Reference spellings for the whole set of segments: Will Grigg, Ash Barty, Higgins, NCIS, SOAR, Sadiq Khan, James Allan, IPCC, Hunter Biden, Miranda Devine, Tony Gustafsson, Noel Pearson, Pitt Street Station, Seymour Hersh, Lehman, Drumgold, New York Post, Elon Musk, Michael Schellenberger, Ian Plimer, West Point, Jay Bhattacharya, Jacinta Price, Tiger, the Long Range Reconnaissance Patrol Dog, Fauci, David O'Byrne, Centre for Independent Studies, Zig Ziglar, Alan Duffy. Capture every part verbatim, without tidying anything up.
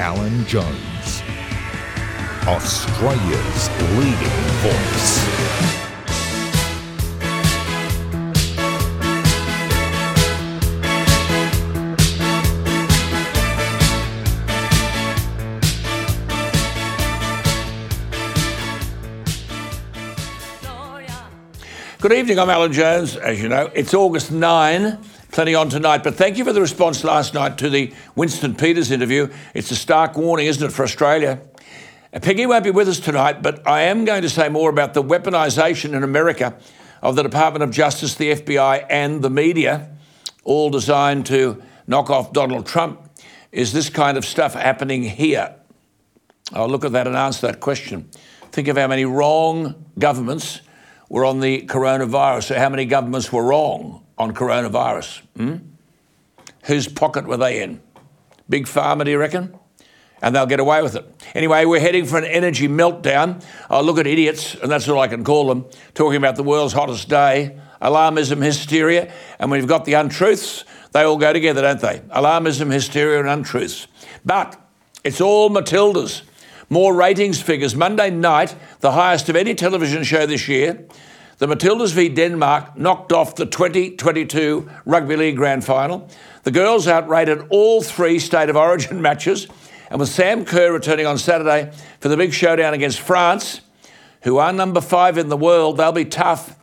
Alan Jones, Australia's leading voice. Good evening, I'm Alan Jones. As you know, it's August ninth. Plenty on tonight, but thank you for the response last night to the Winston Peters interview. It's a stark warning, isn't it, for Australia? Peggy won't be with us tonight, but I am going to say more about the weaponisation in America of the Department of Justice, the F B I and the media, all designed to knock off Donald Trump. Is this kind of stuff happening here? I'll look at that and answer that question. Think of how many wrong governments were on the coronavirus, so how many governments were wrong on coronavirus? Hmm? Whose pocket were they in? Big Pharma, do you reckon? And they'll get away with it. Anyway, we're heading for an energy meltdown. I'll look at idiots, and that's all I can call them, talking about the world's hottest day, alarmism, hysteria, and when you've got the untruths, they all go together, don't they? Alarmism, hysteria and untruths. But it's all Matildas. More ratings figures. Monday night, the highest of any television show this year, the Matildas v Denmark knocked off the twenty twenty-two Rugby League Grand Final. The girls outrated all three State of Origin matches, and with Sam Kerr returning on Saturday for the big showdown against France, who are number five in the world, they'll be tough.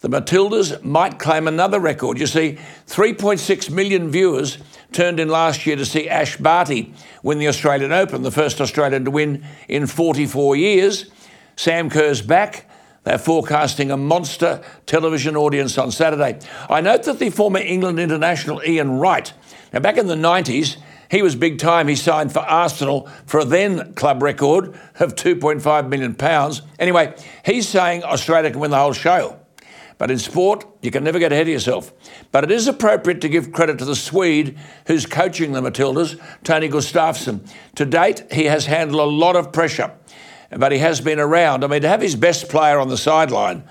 The Matildas might claim another record. You see, three point six million viewers turned in last year to see Ash Barty win the Australian Open, the first Australian to win in forty-four years. Sam Kerr's back. They're forecasting a monster television audience on Saturday. I note that the former England international Ian Wright, now back in the nineties, he was big time. He signed for Arsenal for a then club record of two point five million pounds. Anyway, he's saying Australia can win the whole show. But in sport, you can never get ahead of yourself. But it is appropriate to give credit to the Swede who's coaching the Matildas, Tony Gustafsson. To date, he has handled a lot of pressure, but he has been around. I mean, to have his best player on the sideline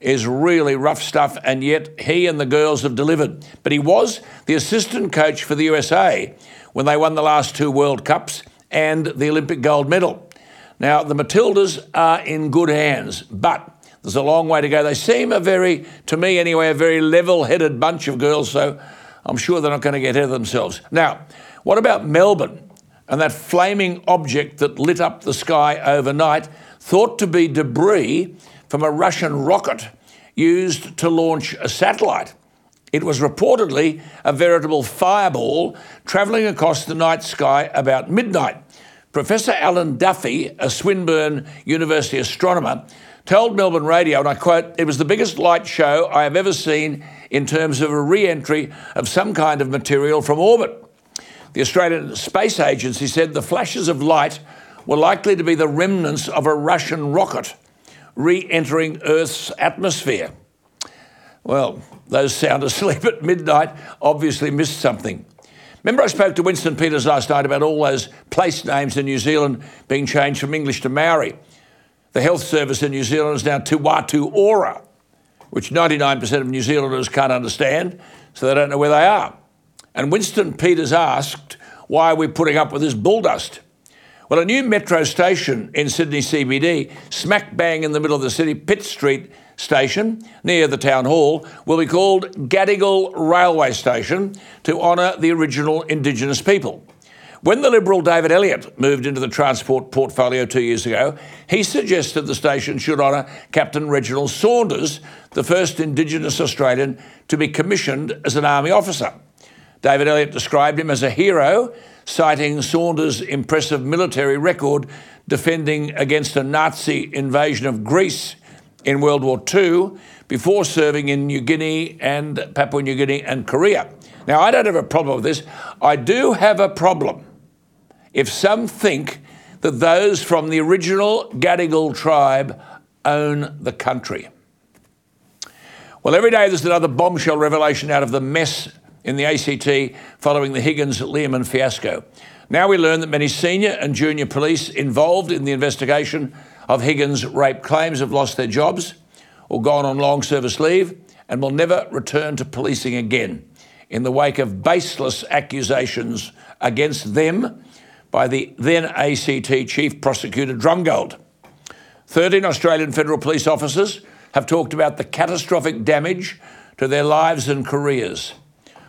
is really rough stuff, and yet he and the girls have delivered. But he was the assistant coach for the U S A when they won the last two World Cups and the Olympic gold medal. Now, the Matildas are in good hands, but there's a long way to go. They seem a very, to me anyway, a very level-headed bunch of girls, so I'm sure they're not going to get ahead of themselves. Now, what about Melbourne? And that flaming object that lit up the sky overnight, thought to be debris from a Russian rocket used to launch a satellite. It was reportedly a veritable fireball travelling across the night sky about midnight. Professor Alan Duffy, a Swinburne University astronomer, told Melbourne Radio, and I quote, "It was the biggest light show I have ever seen in terms of a re-entry of some kind of material from orbit." The Australian Space Agency said the flashes of light were likely to be the remnants of a Russian rocket re-entering Earth's atmosphere. Well, those sound asleep at midnight obviously missed something. Remember, I spoke to Winston Peters last night about all those place names in New Zealand being changed from English to Maori. The health service in New Zealand is now Te Watu Ora, which ninety-nine percent of New Zealanders can't understand, so they don't know where they are. And Winston Peters asked, why are we putting up with this bulldust? Well, a new metro station in Sydney C B D, smack bang in the middle of the city, Pitt Street Station, near the town hall, will be called Gadigal Railway Station to honour the original Indigenous people. When the Liberal David Elliott moved into the transport portfolio two years ago, he suggested the station should honour Captain Reginald Saunders, the first Indigenous Australian to be commissioned as an army officer. David Elliott described him as a hero, citing Saunders' impressive military record defending against a Nazi invasion of Greece in World War Two before serving in New Guinea and Papua New Guinea and Korea. Now, I don't have a problem with this. I do have a problem if some think that those from the original Gadigal tribe own the country. Well, every day there's another bombshell revelation out of the mess in the A C T following the Higgins-Lehman fiasco. Now we learn that many senior and junior police involved in the investigation of Higgins' rape claims have lost their jobs or gone on long service leave and will never return to policing again in the wake of baseless accusations against them by the then A C T Chief Prosecutor Drumgold. thirteen Australian federal police officers have talked about the catastrophic damage to their lives and careers.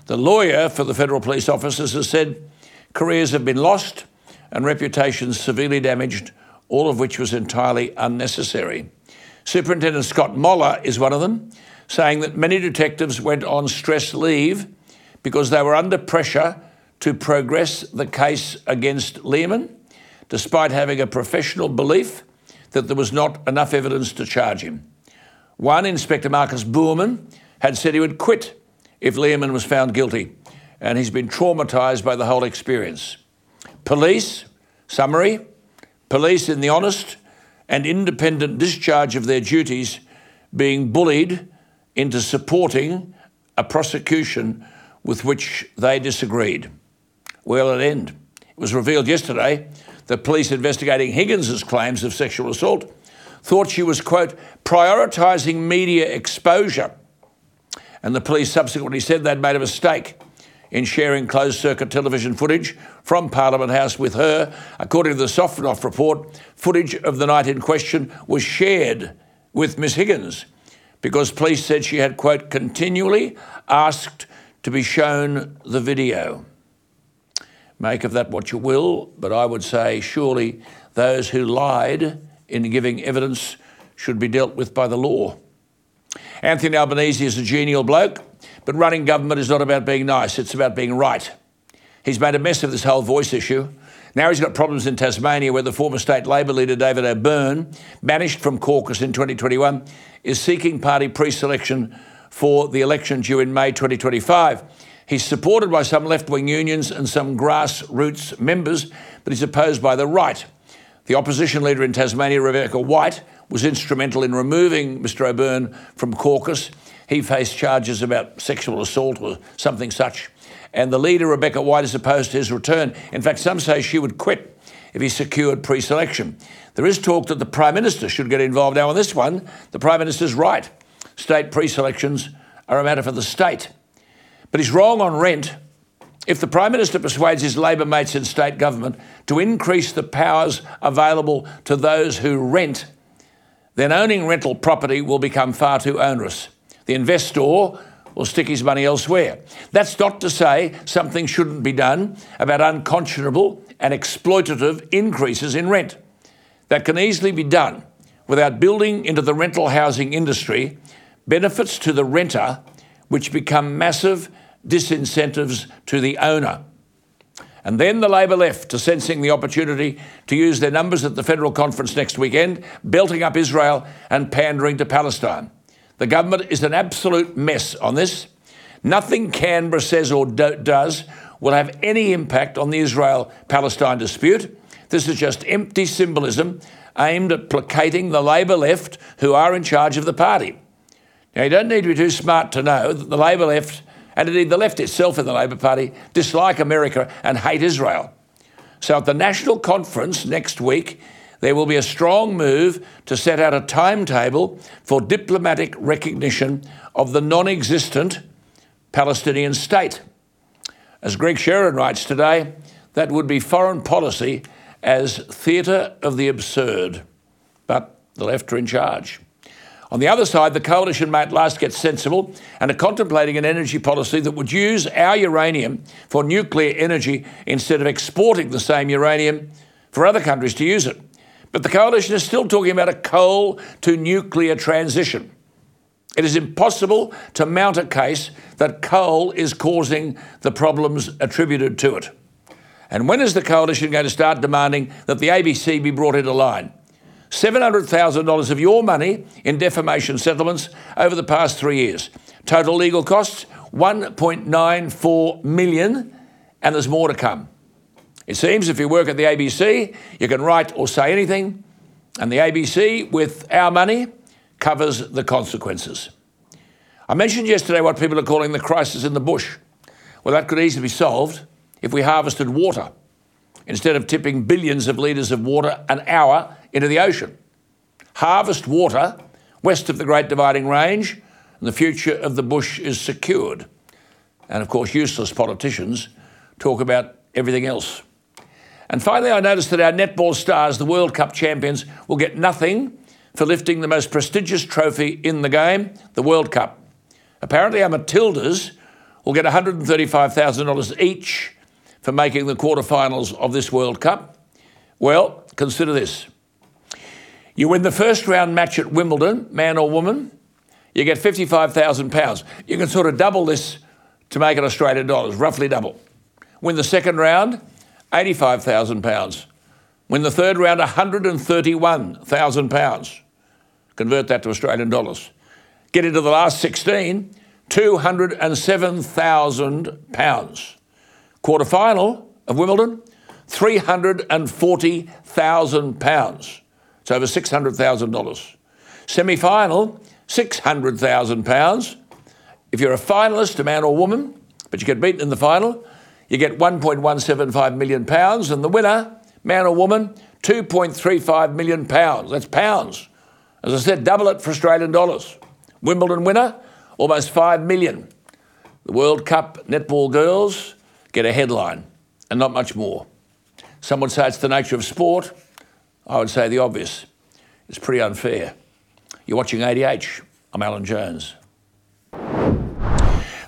The lawyer for the federal police officers has said careers have been lost and reputations severely damaged, all of which was entirely unnecessary. Superintendent Scott Moller is one of them, saying that many detectives went on stress leave because they were under pressure to progress the case against Lehman, despite having a professional belief that there was not enough evidence to charge him. One, Inspector Marcus Boorman, had said he would quit if Lehman was found guilty, and he's been traumatised by the whole experience. Police, summary, police in the honest and independent discharge of their duties being bullied into supporting a prosecution with which they disagreed. Well, at end. It was revealed yesterday that police investigating Higgins' claims of sexual assault thought she was, quote, prioritising media exposure. And the police subsequently said they'd made a mistake in sharing closed-circuit television footage from Parliament House with her. According to the Sofronoff report, footage of the night in question was shared with Miss Higgins because police said she had, quote, continually asked to be shown the video. Make of that what you will, but I would say surely those who lied in giving evidence should be dealt with by the law. Anthony Albanese is a genial bloke, but running government is not about being nice, it's about being right. He's made a mess of this whole voice issue. Now he's got problems in Tasmania, where the former state Labor leader David O'Byrne, banished from caucus in twenty twenty-one, is seeking party pre-selection for the election due in May twenty twenty-five. He's supported by some left-wing unions and some grassroots members, but he's opposed by the right. The opposition leader in Tasmania, Rebecca White, was instrumental in removing Mr O'Byrne from caucus. He faced charges about sexual assault or something such. And the leader, Rebecca White, is opposed to his return. In fact, some say she would quit if he secured pre-selection. There is talk that the Prime Minister should get involved. Now on this one, the Prime Minister's right. State pre-selections are a matter for the state. But he's wrong on rent. If the Prime Minister persuades his Labor mates in state government to increase the powers available to those who rent, then owning rental property will become far too onerous. The investor will stick his money elsewhere. That's not to say something shouldn't be done about unconscionable and exploitative increases in rent. That can easily be done without building into the rental housing industry benefits to the renter, which become massive disincentives to the owner. And then the Labor left to sensing the opportunity to use their numbers at the federal conference next weekend, belting up Israel and pandering to Palestine. The government is an absolute mess on this. Nothing Canberra says or do- does will have any impact on the Israel-Palestine dispute. This is just empty symbolism aimed at placating the Labor left, who are in charge of the party. Now, you don't need to be too smart to know that the Labor left, and indeed the left itself in the Labor Party, dislike America and hate Israel. So at the National Conference next week, there will be a strong move to set out a timetable for diplomatic recognition of the non-existent Palestinian state. As Greg Sheridan writes today, that would be foreign policy as theatre of the absurd. But the left are in charge. On the other side, the coalition may at last get sensible and are contemplating an energy policy that would use our uranium for nuclear energy instead of exporting the same uranium for other countries to use it. But the coalition is still talking about a coal to nuclear transition. It is impossible to mount a case that coal is causing the problems attributed to it. And when is the coalition going to start demanding that the A B C be brought into line? seven hundred thousand dollars of your money in defamation settlements over the past three years. Total legal costs, one point nine four million dollars, and there's more to come. It seems if you work at the A B C, you can write or say anything, and the A B C, with our money, covers the consequences. I mentioned yesterday what people are calling the crisis in the bush. Well, that could easily be solved if we harvested water, instead of tipping billions of litres of water an hour into the ocean. Harvest water west of the Great Dividing Range, and the future of the bush is secured. And of course, useless politicians talk about everything else. And finally, I noticed that our netball stars, the World Cup champions, will get nothing for lifting the most prestigious trophy in the game, the World Cup. Apparently, our Matildas will get one hundred thirty-five thousand dollars each for making the quarterfinals of this World Cup. Well, consider this. You win the first round match at Wimbledon, man or woman, you get fifty-five thousand pounds. You can sort of double this to make it Australian dollars, roughly double. Win the second round, eighty-five thousand pounds. Win the third round, one hundred thirty-one thousand pounds. Convert that to Australian dollars. Get into the last sixteen, two hundred seven thousand pounds. Quarter final of Wimbledon, three hundred forty thousand pounds. It's over six hundred thousand dollars. Semi-final, six hundred thousand pounds. If you're a finalist, a man or woman, but you get beaten in the final, you get one point one seven five million pounds, and the winner, man or woman, two point three five million pounds. That's pounds. As I said, double it for Australian dollars. Wimbledon winner, almost five million dollars. The World Cup netball girls get a headline and not much more. Some would say it's the nature of sport. I would say the obvious. It's pretty unfair. You're watching A D H. I'm Alan Jones.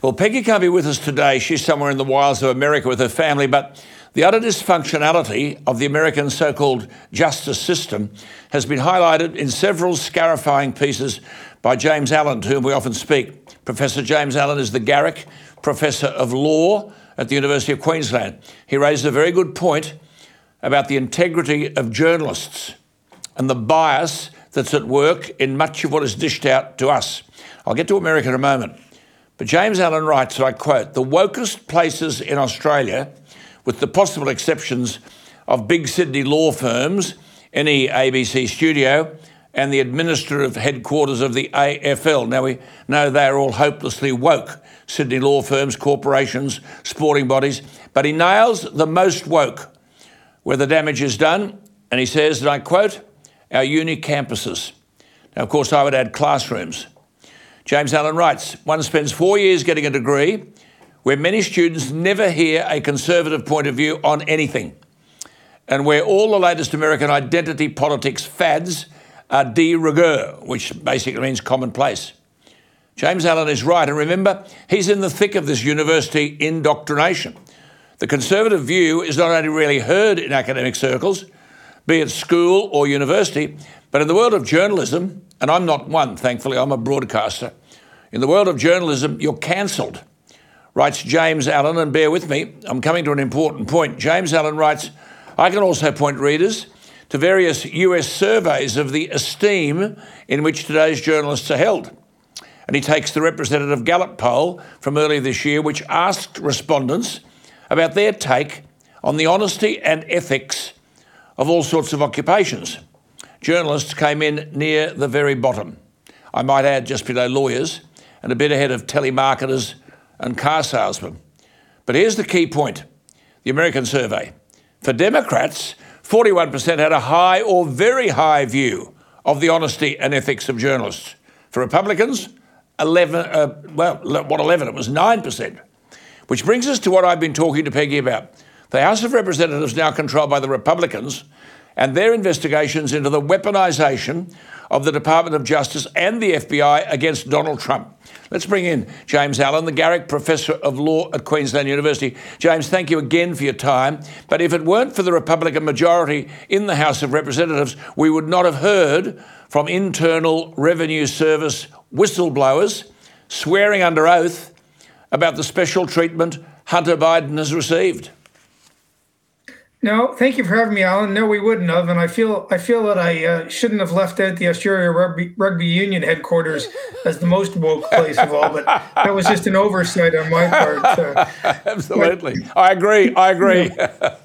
Well, Peggy can't be with us today. She's somewhere in the wilds of America with her family, but the utter dysfunctionality of the American so-called justice system has been highlighted in several scarifying pieces by James Allan, to whom we often speak. Professor James Allan is the Garrick Professor of Law at the University of Queensland. He raised a very good point about the integrity of journalists and the bias that's at work in much of what is dished out to us. I'll get to America in a moment. But James Allan writes, and I quote, "The wokest places in Australia, with the possible exceptions of big Sydney law firms, any A B C studio, and the administrative headquarters of the A F L. Now, we know they're all hopelessly woke, Sydney law firms, corporations, sporting bodies, but he nails the most woke, where the damage is done, and he says, and I quote, our uni campuses. Now, of course, I would add classrooms. James Allan writes, one spends four years getting a degree where many students never hear a conservative point of view on anything, and where all the latest American identity politics fads are de rigueur, which basically means commonplace. James Allan is right, and remember, he's in the thick of this university indoctrination. The conservative view is not only really heard in academic circles, be it school or university, but in the world of journalism, and I'm not one, thankfully, I'm a broadcaster, in the world of journalism, you're cancelled. Writes James Allan, and bear with me, I'm coming to an important point. James Allan writes, I can also point readers to various U S surveys of the esteem in which today's journalists are held. And he takes the representative Gallup poll from earlier this year, which asked respondents about their take on the honesty and ethics of all sorts of occupations. Journalists came in near the very bottom. I might add just below lawyers and a bit ahead of telemarketers and car salesmen. But here's the key point, the American survey. For Democrats, forty-one percent had a high or very high view of the honesty and ethics of journalists. For Republicans, eleven, uh, well, what eleven, it was nine percent. Which brings us to what I've been talking to Peggy about. The House of Representatives now controlled by the Republicans and their investigations into the weaponisation of the Department of Justice and the F B I against Donald Trump. Let's bring in James Allan, the Garrick Professor of Law at Queensland University. James, thank you again for your time. But if it weren't for the Republican majority in the House of Representatives, we would not have heard from Internal Revenue Service whistleblowers swearing under oath about the special treatment Hunter Biden has received. No, thank you for having me, Alan. No, we wouldn't have, and I feel I feel that I uh, shouldn't have left out the Australia Rugby, Rugby Union headquarters as the most woke place of all, but that was just an oversight on my part. Uh, Absolutely. But, I agree, I agree.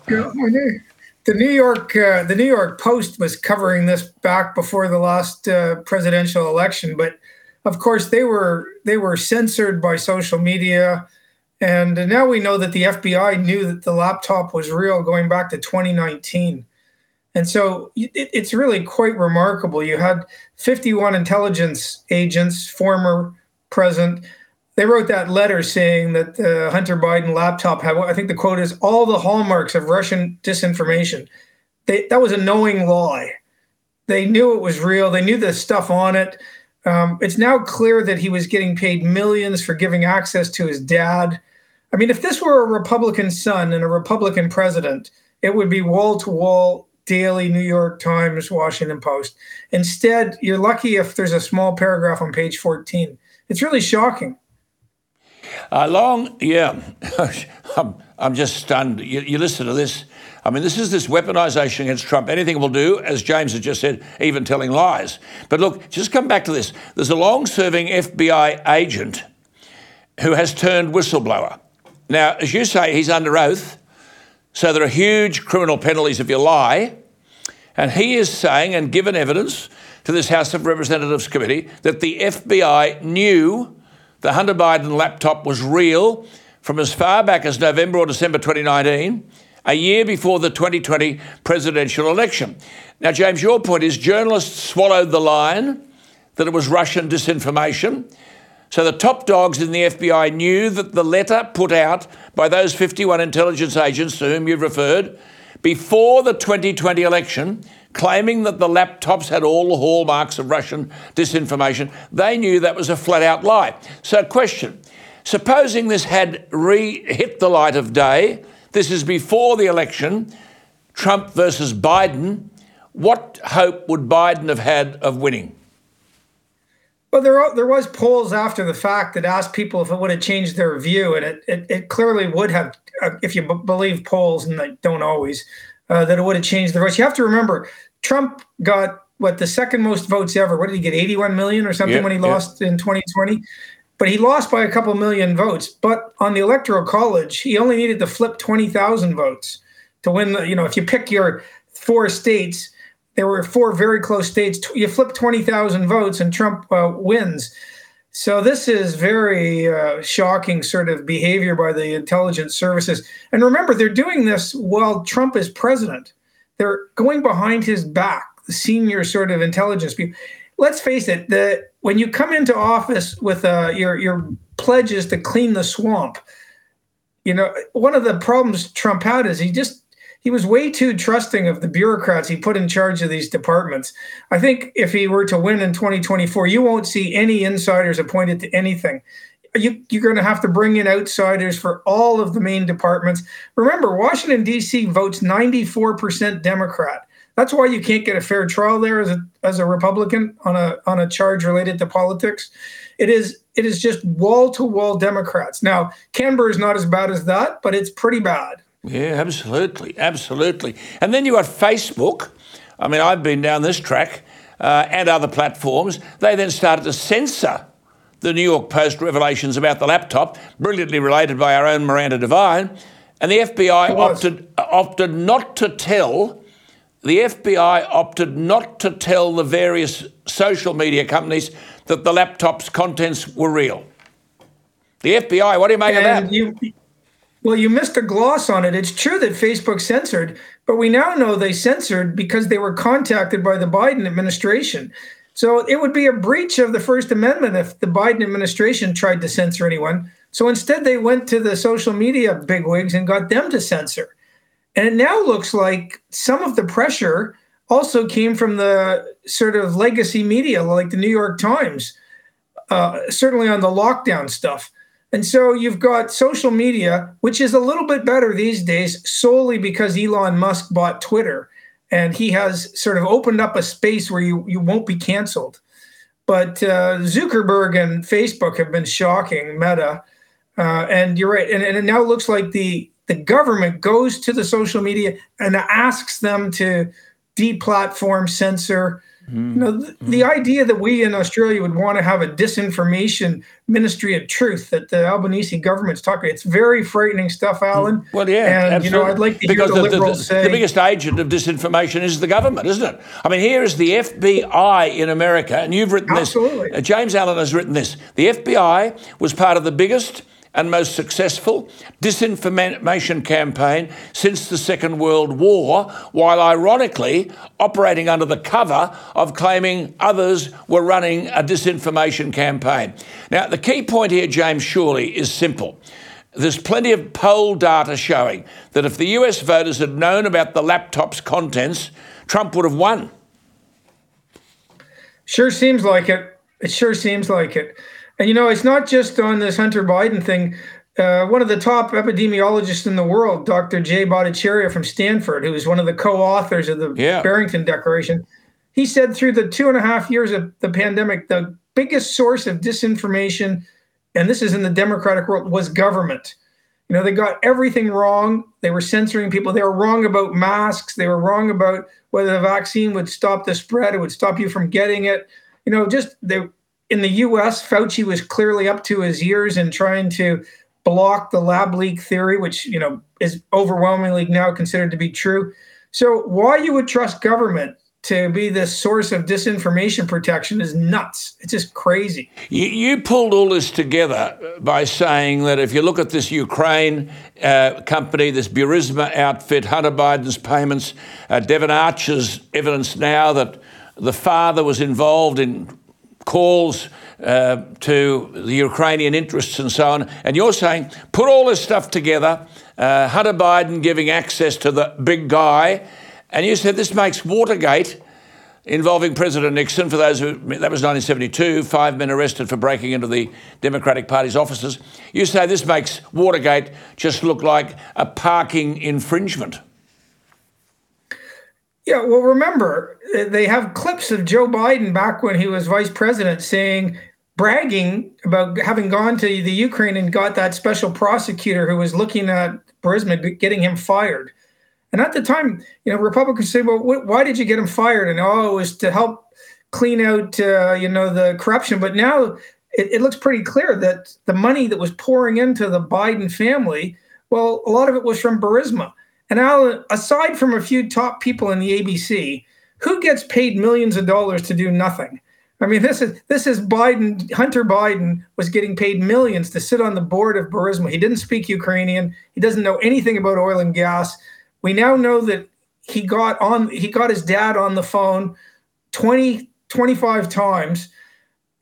You know, you know, the New York uh, the New York Post was covering this back before the last uh, presidential election, but of course they were they were censored by social media. And now we know that the F B I knew that the laptop was real going back to twenty nineteen. And so it, it's really quite remarkable. You had fifty-one intelligence agents, former, present. They wrote that letter saying that the Hunter Biden laptop had, I think the quote is, all the hallmarks of Russian disinformation. They, that was a knowing lie. They knew it was real. They knew the stuff on it. Um, it's now clear that he was getting paid millions for giving access to his dad. I mean, if this were a Republican son and a Republican president, it would be wall-to-wall, daily New York Times, Washington Post. Instead, you're lucky if there's a small paragraph on page fourteen. It's really shocking. Uh, long, yeah. I'm, I'm just stunned. You, you listen to this. I mean, this is this weaponization against Trump. Anything will do, as James has just said, even telling lies. But look, just come back to this. There's a long-serving F B I agent who has turned whistleblower. Now, as you say, he's under oath, so there are huge criminal penalties if you lie. And he is saying and given evidence to this House of Representatives committee that the F B I knew the Hunter Biden laptop was real from as far back as November or December twenty nineteen, a year before the twenty twenty presidential election. Now, James, your point is journalists swallowed the line that it was Russian disinformation. So the top dogs in the F B I knew that the letter put out by those fifty-one intelligence agents to whom you've referred before the twenty twenty election, claiming that the laptops had all the hallmarks of Russian disinformation, they knew that was a flat-out lie. So question, supposing this had re-hit the light of day, this is before the election, Trump versus Biden, what hope would Biden have had of winning? Well, there are, there was polls after the fact that asked people if it would have changed their view, and it, it, it clearly would have, if you b- believe polls, and they don't always, uh, that it would have changed the votes. You have to remember, Trump got, what, the second most votes ever. What did he get, eighty-one million or something yep, when he yep. lost in twenty twenty? But he lost by a couple million votes. But on the Electoral College, he only needed to flip twenty thousand votes to win. The, you know, if you pick your four states, there were four very close states. You flip twenty thousand votes and Trump uh, wins. So this is very uh, shocking sort of behavior by the intelligence services. And remember, they're doing this while Trump is president. They're going behind his back, the senior sort of intelligence people. Let's face it, the, when you come into office with uh, your, your pledges to clean the swamp, you know, one of the problems Trump had is he just, he was way too trusting of the bureaucrats he put in charge of these departments. I think if he were to win in twenty twenty-four, you won't see any insiders appointed to anything. You, you're going to have to bring in outsiders for all of the main departments. Remember, Washington, D C votes ninety-four percent Democrat. That's why you can't get a fair trial there as a, as a Republican on a on a charge related to politics. It is it is just wall-to-wall Democrats. Now, Canberra is not as bad as that, but it's pretty bad. Yeah, absolutely, absolutely. And then you got Facebook. I mean, I've been down this track uh, and other platforms. They then started to censor the New York Post revelations about the laptop, brilliantly related by our own Miranda Devine, and the F B I opted opted not to tell. The F B I opted not to tell the various social media companies that the laptop's contents were real. The F B I, what do you make and of that? You, well, you missed a gloss on it. It's true that Facebook censored, but we now know they censored because they were contacted by the Biden administration. So it would be a breach of the First Amendment if the Biden administration tried to censor anyone. So instead, they went to the social media bigwigs and got them to censor. And it now looks like some of the pressure also came from the sort of legacy media, like the New York Times, uh, certainly on the lockdown stuff. And so you've got social media, which is a little bit better these days solely because Elon Musk bought Twitter, and he has sort of opened up a space where you, you won't be canceled. But uh, Zuckerberg and Facebook have been shocking, Meta. Uh, and you're right. And, and it now looks like the, the government goes to the social media and asks them to deplatform, censor. Mm. You know, th- mm. The idea that we in Australia would want to have a disinformation ministry of truth that the Albanese government's talking, it's very frightening stuff, Alan. Mm. Well, yeah, and, absolutely. You know, I'd like to because hear the, the Liberals the, say... the biggest agent of disinformation is the government, isn't it? I mean, here is the F B I in America, and you've written absolutely. this. Uh, James Allan has written this. The F B I was part of the biggest and most successful disinformation campaign since the Second World War, while ironically operating under the cover of claiming others were running a disinformation campaign. Now, the key point here, James, surely is simple. There's plenty of poll data showing that if the U S voters had known about the laptop's contents, Trump would have won. Sure seems like it. It sure seems like it. And, you know, it's not just on this Hunter Biden thing. Uh, one of the top epidemiologists in the world, Doctor Jay Bhattacharya from Stanford, who was one of the co-authors of the yeah. Barrington Declaration, he said through the two and a half years of the pandemic, the biggest source of disinformation, and this is in the democratic world, was government. You know, they got everything wrong. They were censoring people. They were wrong about masks. They were wrong about whether the vaccine would stop the spread. It would stop you from getting it. You know, just they. In the U S, Fauci was clearly up to his ears in trying to block the lab leak theory, which, you know, is overwhelmingly now considered to be true. So why you would trust government to be this source of disinformation protection is nuts. It's just crazy. You, you pulled all this together by saying that if you look at this Ukraine uh, company, this Burisma outfit, Hunter Biden's payments, uh, Devin Archer's evidence now that the father was involved in calls uh, to the Ukrainian interests and so on. And you're saying, put all this stuff together, uh, Hunter Biden giving access to the big guy. And you said this makes Watergate involving President Nixon, for those who, that was nineteen seventy-two, five men arrested for breaking into the Democratic Party's offices. You say this makes Watergate just look like a parking infringement. Yeah, well, remember, they have clips of Joe Biden back when he was vice president saying, bragging about having gone to the Ukraine and got that special prosecutor who was looking at Burisma, getting him fired. And at the time, you know, Republicans say, well, wh- why did you get him fired? And, oh, it was to help clean out, uh, you know, the corruption. But now it, it looks pretty clear that the money that was pouring into the Biden family, well, a lot of it was from Burisma. And Alan, aside from a few top people in the A B C, who gets paid millions of dollars to do nothing? I mean, this is this is Biden. Hunter Biden was getting paid millions to sit on the board of Burisma. He didn't speak Ukrainian. He doesn't know anything about oil and gas. We now know that he got on. He got his dad on the phone twenty, twenty-five times.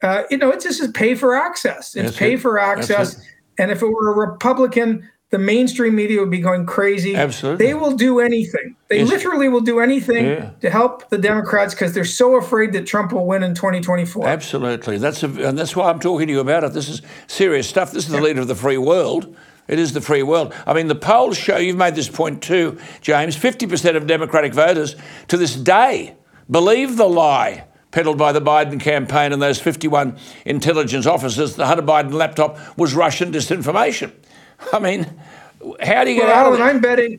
Uh, you know, it's just pay for access. It's That's pay it. for access. That's and if it were a Republican, the mainstream media would be going crazy. Absolutely. They will do anything. They yes. literally will do anything yeah. to help the Democrats because they're so afraid that Trump will win in twenty twenty-four. Absolutely. That's a, and that's why I'm talking to you about it. This is serious stuff. This is the leader of the free world. It is the free world. I mean, the polls show, you've made this point too, James, fifty percent of Democratic voters to this day believe the lie peddled by the Biden campaign and those fifty-one intelligence officers, the Hunter Biden laptop was Russian disinformation. I mean, how do you get well, out of it? I'm betting.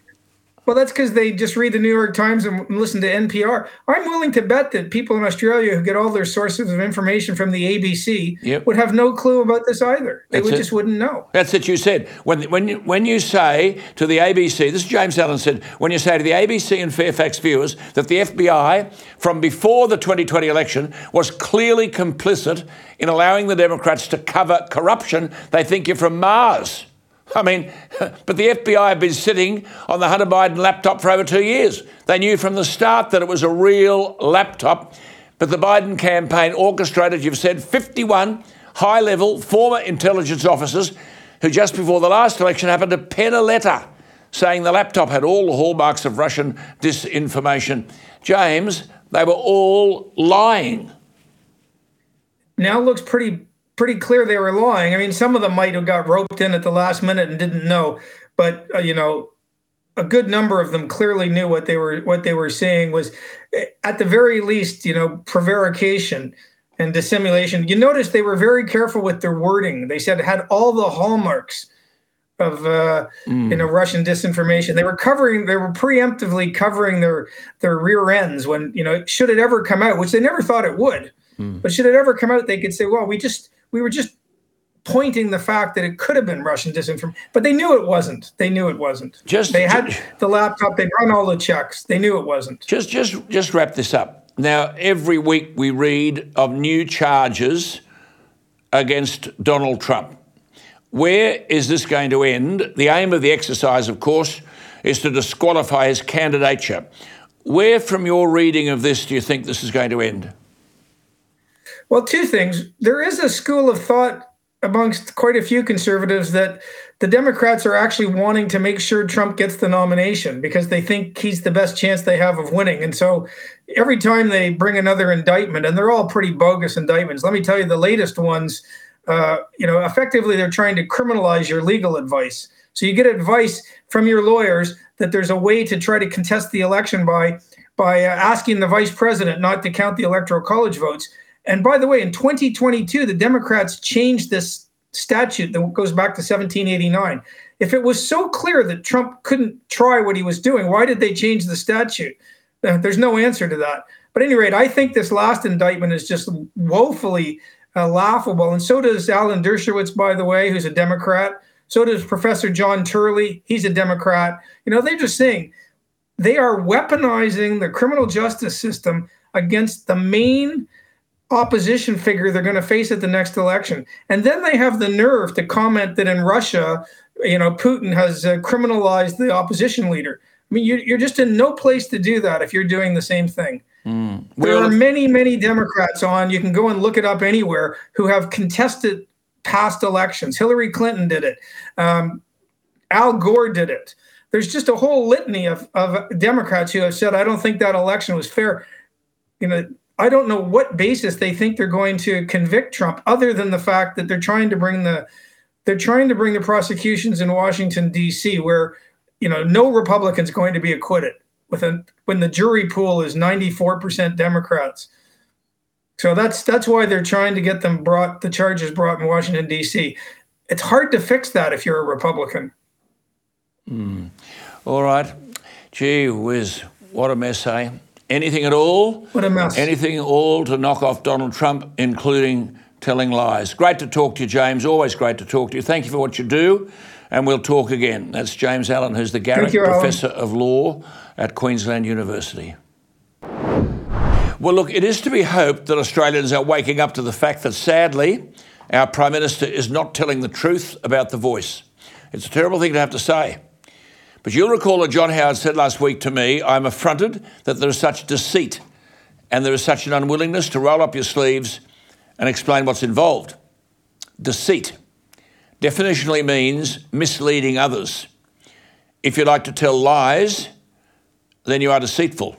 Well, that's because they just read the New York Times and listen to N P R. I'm willing to bet that people in Australia who get all their sources of information from the A B C yep. would have no clue about this either. They would, just wouldn't know. That's what you said. When when you, when you say to the A B C, this is James Allan said, when you say to the A B C and Fairfax viewers that the F B I from before the twenty twenty election was clearly complicit in allowing the Democrats to cover corruption, they think you're from Mars. I mean, but the F B I have been sitting on the Hunter Biden laptop for over two years. They knew from the start that it was a real laptop, but the Biden campaign orchestrated, you've said, fifty-one high-level former intelligence officers who just before the last election happened to pen a letter saying the laptop had all the hallmarks of Russian disinformation. James, they were all lying. Now it looks pretty pretty clear they were lying. I mean, some of them might have got roped in at the last minute and didn't know, but uh, you know, a good number of them clearly knew what they were what they were saying was, at the very least, you know, prevarication and dissimulation. You notice they were very careful with their wording. They said it had all the hallmarks of uh, mm. you know, Russian disinformation. They were covering, they were preemptively covering their their rear ends when, you know, should it ever come out, which they never thought it would. Mm. But should it ever come out, they could say, well, we just we were just pointing the fact that it could have been Russian disinformation. But they knew it wasn't. They knew it wasn't. Just they had just, the laptop, they'd run all the checks. They knew it wasn't. Just just just wrap this up. Now, every week we read of new charges against Donald Trump. Where is this going to end? The aim of the exercise, of course, is to disqualify his candidature. Where, from your reading of this, do you think this is going to end? Well, two things. There is a school of thought amongst quite a few conservatives that the Democrats are actually wanting to make sure Trump gets the nomination because they think he's the best chance they have of winning. And so every time they bring another indictment, and they're all pretty bogus indictments, let me tell you the latest ones, uh, you know, effectively they're trying to criminalize your legal advice. So you get advice from your lawyers that there's a way to try to contest the election by, by uh, asking the vice president not to count the electoral college votes. And by the way, in twenty twenty-two, the Democrats changed this statute that goes back to seventeen eighty-nine. If it was so clear that Trump couldn't try what he was doing, why did they change the statute? There's no answer to that. But at any rate, I think this last indictment is just woefully uh, laughable. And so does Alan Dershowitz, by the way, who's a Democrat. So does Professor John Turley. He's a Democrat. You know, they're just saying they are weaponizing the criminal justice system against the main opposition figure they're going to face at the next election. And then they have the nerve to comment that in Russia, you know, Putin has uh, criminalized the opposition leader. I mean, you, you're just in no place to do that if you're doing the same thing. Mm. Well, there are many, many Democrats on, you can go and look it up anywhere, who have contested past elections. Hillary Clinton did it. Um, Al Gore did it. There's just a whole litany of, of Democrats who have said, I don't think that election was fair. You know, I don't know what basis they think they're going to convict Trump, other than the fact that they're trying to bring the they're trying to bring the prosecutions in Washington, D C, where, you know, no Republican's going to be acquitted with a, when the jury pool is ninety-four percent Democrats. So that's that's why they're trying to get them brought the charges brought in Washington, D C. It's hard to fix that if you're a Republican. Mm. All right. Gee whiz, what a mess, eh? Anything at all? What a mess. Anything at all to knock off Donald Trump, including telling lies. Great to talk to you, James. Always great to talk to you. Thank you for what you do, and we'll talk again. That's James Allan, who's the Garrick Professor of Law at Queensland University. Well, look, it is to be hoped that Australians are waking up to the fact that, sadly, our Prime Minister is not telling the truth about The Voice. It's a terrible thing to have to say. But you'll recall that John Howard said last week to me, I'm affronted that there is such deceit and there is such an unwillingness to roll up your sleeves and explain what's involved. Deceit definitionally means misleading others. If you like to tell lies, then you are deceitful.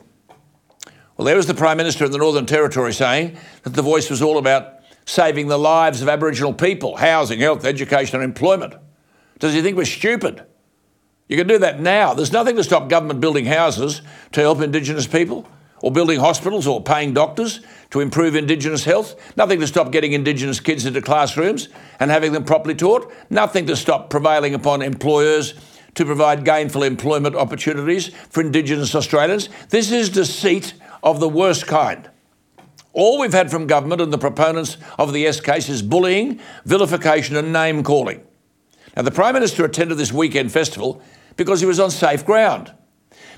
Well, there was the Prime Minister in the Northern Territory saying that The Voice was all about saving the lives of Aboriginal people, housing, health, education and employment. Does he think we're stupid? You can do that now. There's nothing to stop government building houses to help Indigenous people, or building hospitals, or paying doctors to improve Indigenous health. Nothing to stop getting Indigenous kids into classrooms and having them properly taught. Nothing to stop prevailing upon employers to provide gainful employment opportunities for Indigenous Australians. This is deceit of the worst kind. All we've had from government and the proponents of the S case is bullying, vilification and name-calling. Now, the Prime Minister attended this weekend festival because he was on safe ground.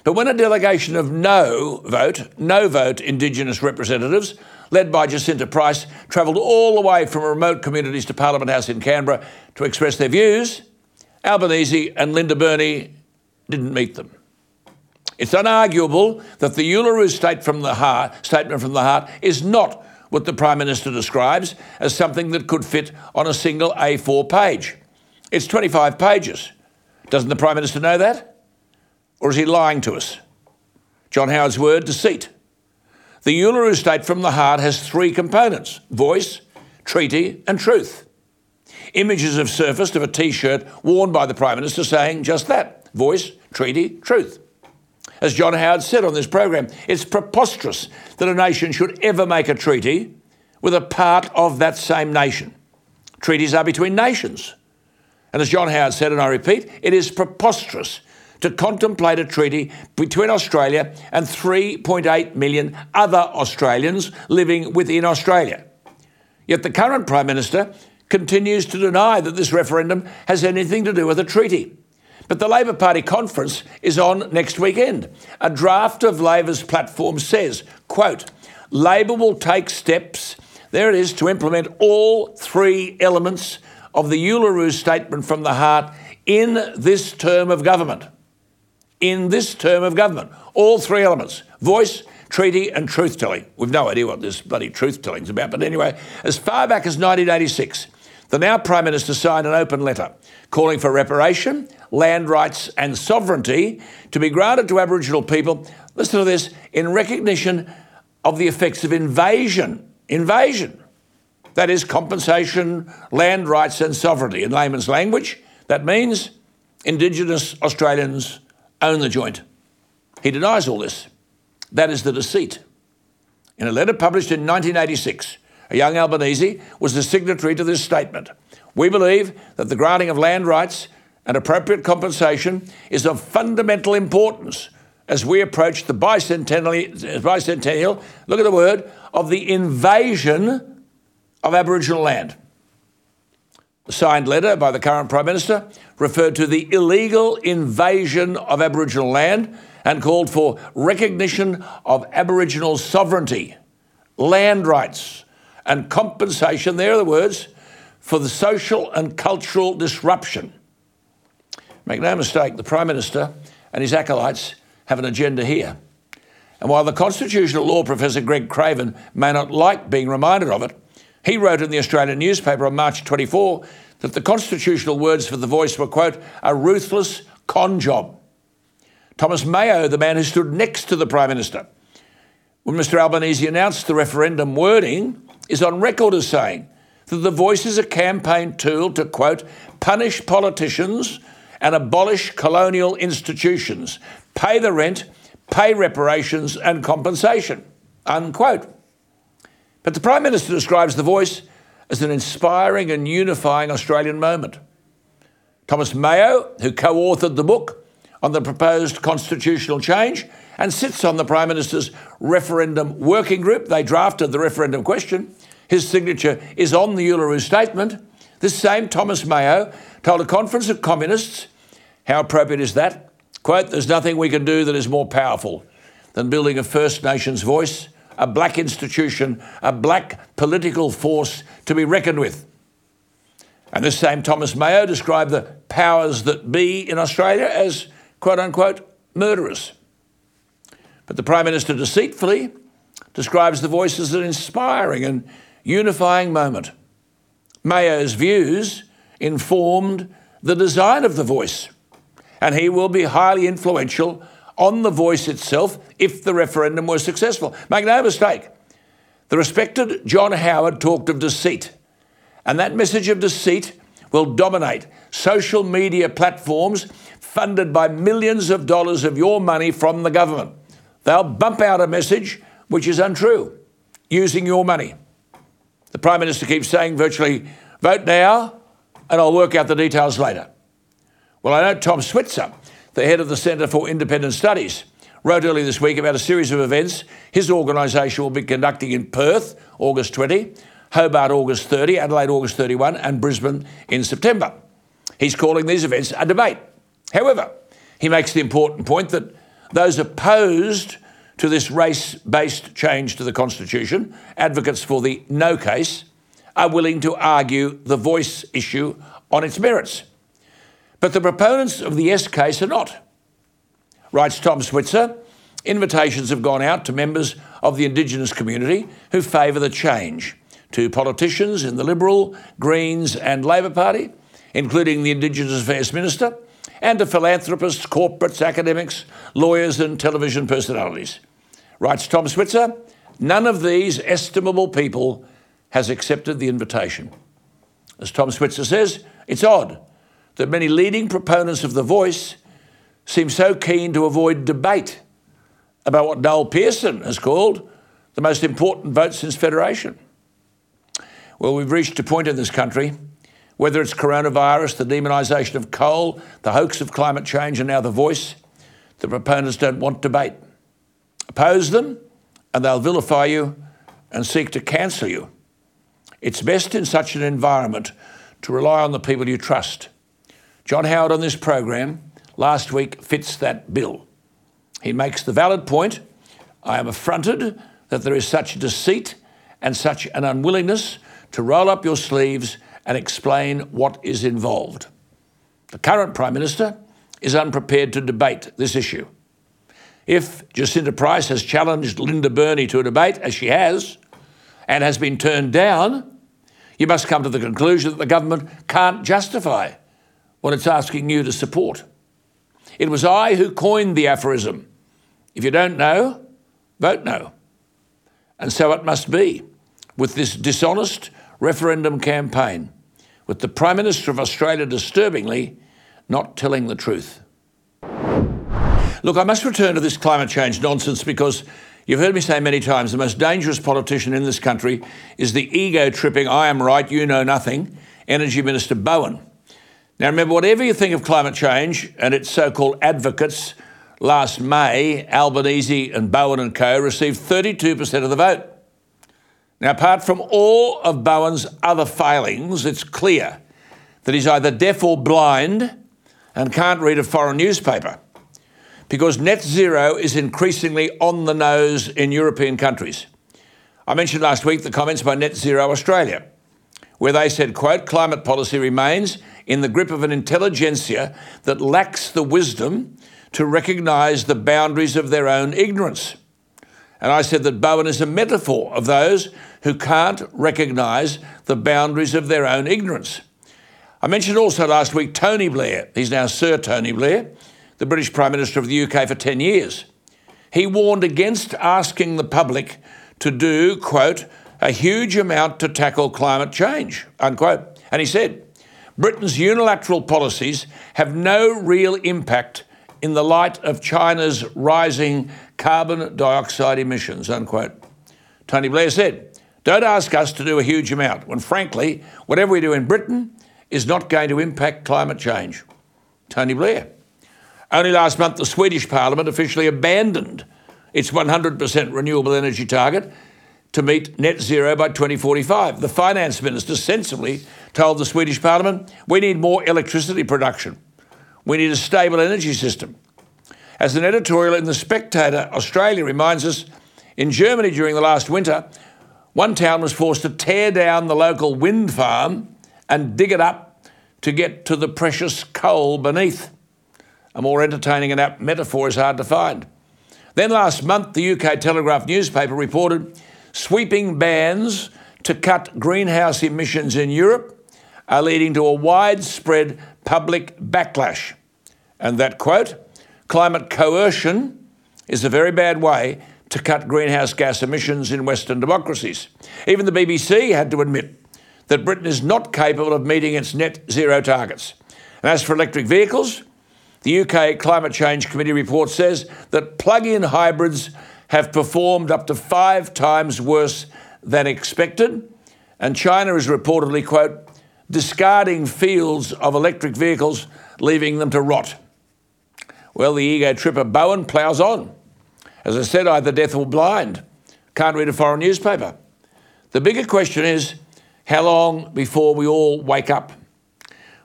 But when a delegation of no vote, no vote Indigenous representatives, led by Jacinta Price, travelled all the way from remote communities to Parliament House in Canberra to express their views, Albanese and Linda Burney didn't meet them. It's unarguable that the Uluru Statement from the Heart, statement from the heart is not what the Prime Minister describes as something that could fit on a single A four page. It's twenty-five pages. Doesn't the Prime Minister know that? Or is he lying to us? John Howard's word, deceit. The Uluru Statement from the Heart has three components: voice, treaty and truth. Images have surfaced of a T-shirt worn by the Prime Minister saying just that: voice, treaty, truth. As John Howard said on this program, it's preposterous that a nation should ever make a treaty with a part of that same nation. Treaties are between nations. And as John Howard said, and I repeat, it is preposterous to contemplate a treaty between Australia and three point eight million other Australians living within Australia. Yet the current Prime Minister continues to deny that this referendum has anything to do with a treaty. But the Labor Party conference is on next weekend. A draft of Labor's platform says, quote, "Labor will take steps," there it is, "to implement all three elements of the Uluru Statement from the Heart in this term of government." In this term of government. All three elements: voice, treaty and truth-telling. We've no idea what this bloody truth-telling's about, but anyway, as far back as nineteen eighty-six, the now Prime Minister signed an open letter calling for reparation, land rights and sovereignty to be granted to Aboriginal people, listen to this, in recognition of the effects of invasion. Invasion. That is compensation, land rights and sovereignty. In layman's language, that means Indigenous Australians own the joint. He denies all this. That is the deceit. In a letter published in nineteen eighty-six, a young Albanese was the signatory to this statement. "We believe that the granting of land rights and appropriate compensation is of fundamental importance as we approach the bicentennial, bicentennial, look at the word, of the invasion of Aboriginal land." The signed letter by the current Prime Minister referred to the illegal invasion of Aboriginal land and called for recognition of Aboriginal sovereignty, land rights and compensation, there are the words, for the social and cultural disruption. Make no mistake, the Prime Minister and his acolytes have an agenda here. And while the constitutional law professor Greg Craven may not like being reminded of it, he wrote in the Australian newspaper on March twenty-fourth that the constitutional words for the voice were, quote, "a ruthless con job." Thomas Mayo, the man who stood next to the Prime Minister when Mr Albanese announced the referendum wording, is on record as saying that the voice is a campaign tool to, quote, "punish politicians and abolish colonial institutions, pay the rent, pay reparations and compensation," unquote. But the Prime Minister describes the voice as an inspiring and unifying Australian moment. Thomas Mayo, who co-authored the book on the proposed constitutional change and sits on the Prime Minister's referendum working group, they drafted the referendum question, his signature is on the Uluru Statement. This same Thomas Mayo told a conference of communists, how appropriate is that, quote, "there's nothing we can do that is more powerful than building a First Nations voice, a black institution, a black political force to be reckoned with." And this same Thomas Mayo described the powers that be in Australia as, quote unquote, murderers. But the Prime Minister deceitfully describes the voice as an inspiring and unifying moment. Mayo's views informed the design of the voice, and he will be highly influential on the voice itself if the referendum was successful. Make no mistake, the respected John Howard talked of deceit, and that message of deceit will dominate social media platforms funded by millions of dollars of your money from the government. They'll bump out a message which is untrue, using your money. The Prime Minister keeps saying virtually, "vote now and I'll work out the details later." Well, I know Tom Switzer, the head of the Centre for Independent Studies, wrote earlier this week about a series of events his organisation will be conducting in Perth, August twentieth, Hobart, August thirtieth, Adelaide, August thirty-first, and Brisbane in September. He's calling these events a debate. However, he makes the important point that those opposed to this race-based change to the Constitution, advocates for the no case, are willing to argue the voice issue on its merits. But the proponents of the yes case are not. Writes Tom Switzer, invitations have gone out to members of the Indigenous community who favour the change, to politicians in the Liberal, Greens and Labor Party, including the Indigenous Affairs Minister, and to philanthropists, corporates, academics, lawyers and television personalities. Writes Tom Switzer, None of these estimable people has accepted the invitation. As Tom Switzer says, it's odd that many leading proponents of the voice seem so keen to avoid debate about what Noel Pearson has called the most important vote since Federation. Well, we've reached a point in this country, whether it's coronavirus, the demonisation of coal, the hoax of climate change and now the voice, the proponents don't want debate. Oppose them and they'll vilify you and seek to cancel you. It's best in such an environment to rely on the people you trust. John Howard on this program last week fits that bill. He makes the valid point, I am affronted that there is such deceit and such an unwillingness to roll up your sleeves and explain what is involved. The current Prime Minister is unprepared to debate this issue. If Jacinda Price has challenged Linda Burney to a debate, as she has, and has been turned down, you must come to the conclusion that the government can't justify what it's asking you to support. It was I who coined the aphorism, if you don't know, vote no. And so it must be with this dishonest referendum campaign, with the Prime Minister of Australia disturbingly not telling the truth. Look, I must return to this climate change nonsense because you've heard me say many times the most dangerous politician in this country is the ego-tripping, I am right, you know nothing, Energy Minister Bowen. Now remember, whatever you think of climate change and its so-called advocates, last May, Albanese and Bowen and co. received thirty-two percent of the vote. Now, apart from all of Bowen's other failings, it's clear that he's either deaf or blind and can't read a foreign newspaper because net zero is increasingly on the nose in European countries. I mentioned last week the comments by Net Zero Australia, where they said, quote, climate policy remains in the grip of an intelligentsia that lacks the wisdom to recognise the boundaries of their own ignorance. And I said that Bowen is a metaphor of those who can't recognise the boundaries of their own ignorance. I mentioned also last week Tony Blair, he's now Sir Tony Blair, the British Prime Minister of the U K for ten years. He warned against asking the public to do, quote, a huge amount to tackle climate change, unquote. And he said, Britain's unilateral policies have no real impact in the light of China's rising carbon dioxide emissions, unquote. Tony Blair said, don't ask us to do a huge amount when, frankly, whatever we do in Britain is not going to impact climate change. Tony Blair. Only last month, the Swedish Parliament officially abandoned its one hundred percent renewable energy target to meet net zero by twenty forty-five. The finance minister sensibly told the Swedish Parliament, we need more electricity production. We need a stable energy system. As an editorial in The Spectator Australia reminds us, in Germany during the last winter, one town was forced to tear down the local wind farm and dig it up to get to the precious coal beneath. A more entertaining and apt metaphor is hard to find. Then last month, the U K Telegraph newspaper reported sweeping bans to cut greenhouse emissions in Europe are leading to a widespread public backlash. And that, quote, climate coercion is a very bad way to cut greenhouse gas emissions in Western democracies. Even the B B C had to admit that Britain is not capable of meeting its net zero targets. And as for electric vehicles, the U K Climate Change Committee report says that plug-in hybrids have performed up to five times worse than expected. And China is reportedly, quote, discarding fields of electric vehicles, leaving them to rot. Well, the ego-tripper Bowen ploughs on. As I said, either deaf or blind. Can't read a foreign newspaper. The bigger question is, how long before we all wake up?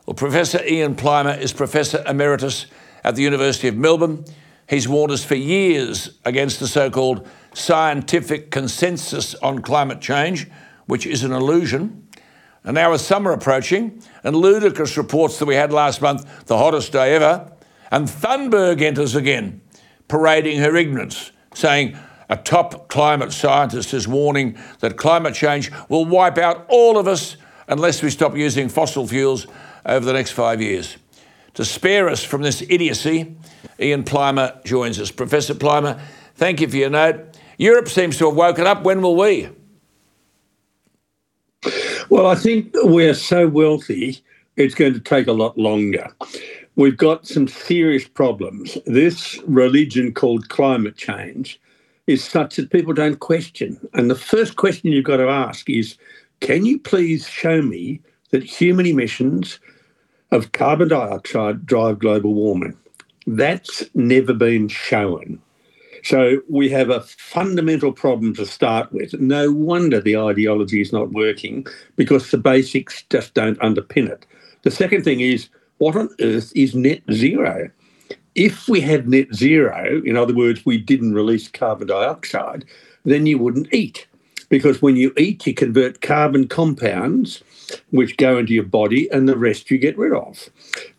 Well, Professor Ian Plimer is Professor Emeritus at the University of Melbourne. He's warned us for years against the so-called scientific consensus on climate change, which is an illusion. And now with summer approaching, and ludicrous reports that we had last month, the hottest day ever, and Thunberg enters again, parading her ignorance, saying a top climate scientist is warning that climate change will wipe out all of us unless we stop using fossil fuels over the next five years. To spare us from this idiocy, Ian Plimer joins us. Professor Plimer, thank you for your note. Europe seems to have woken up. When will we? Well, I think we're so wealthy, it's going to take a lot longer. We've got some serious problems. This religion called climate change is such that people don't question. And the first question you've got to ask is, can you please show me that human emissions of carbon dioxide drive global warming? That's never been shown. So we have a fundamental problem to start with. No wonder the ideology is not working, because the basics just don't underpin it. The second thing is, what on earth is net zero? If we had net zero, in other words, we didn't release carbon dioxide, then you wouldn't eat. Because when you eat, you convert carbon compounds, which go into your body, and the rest you get rid of.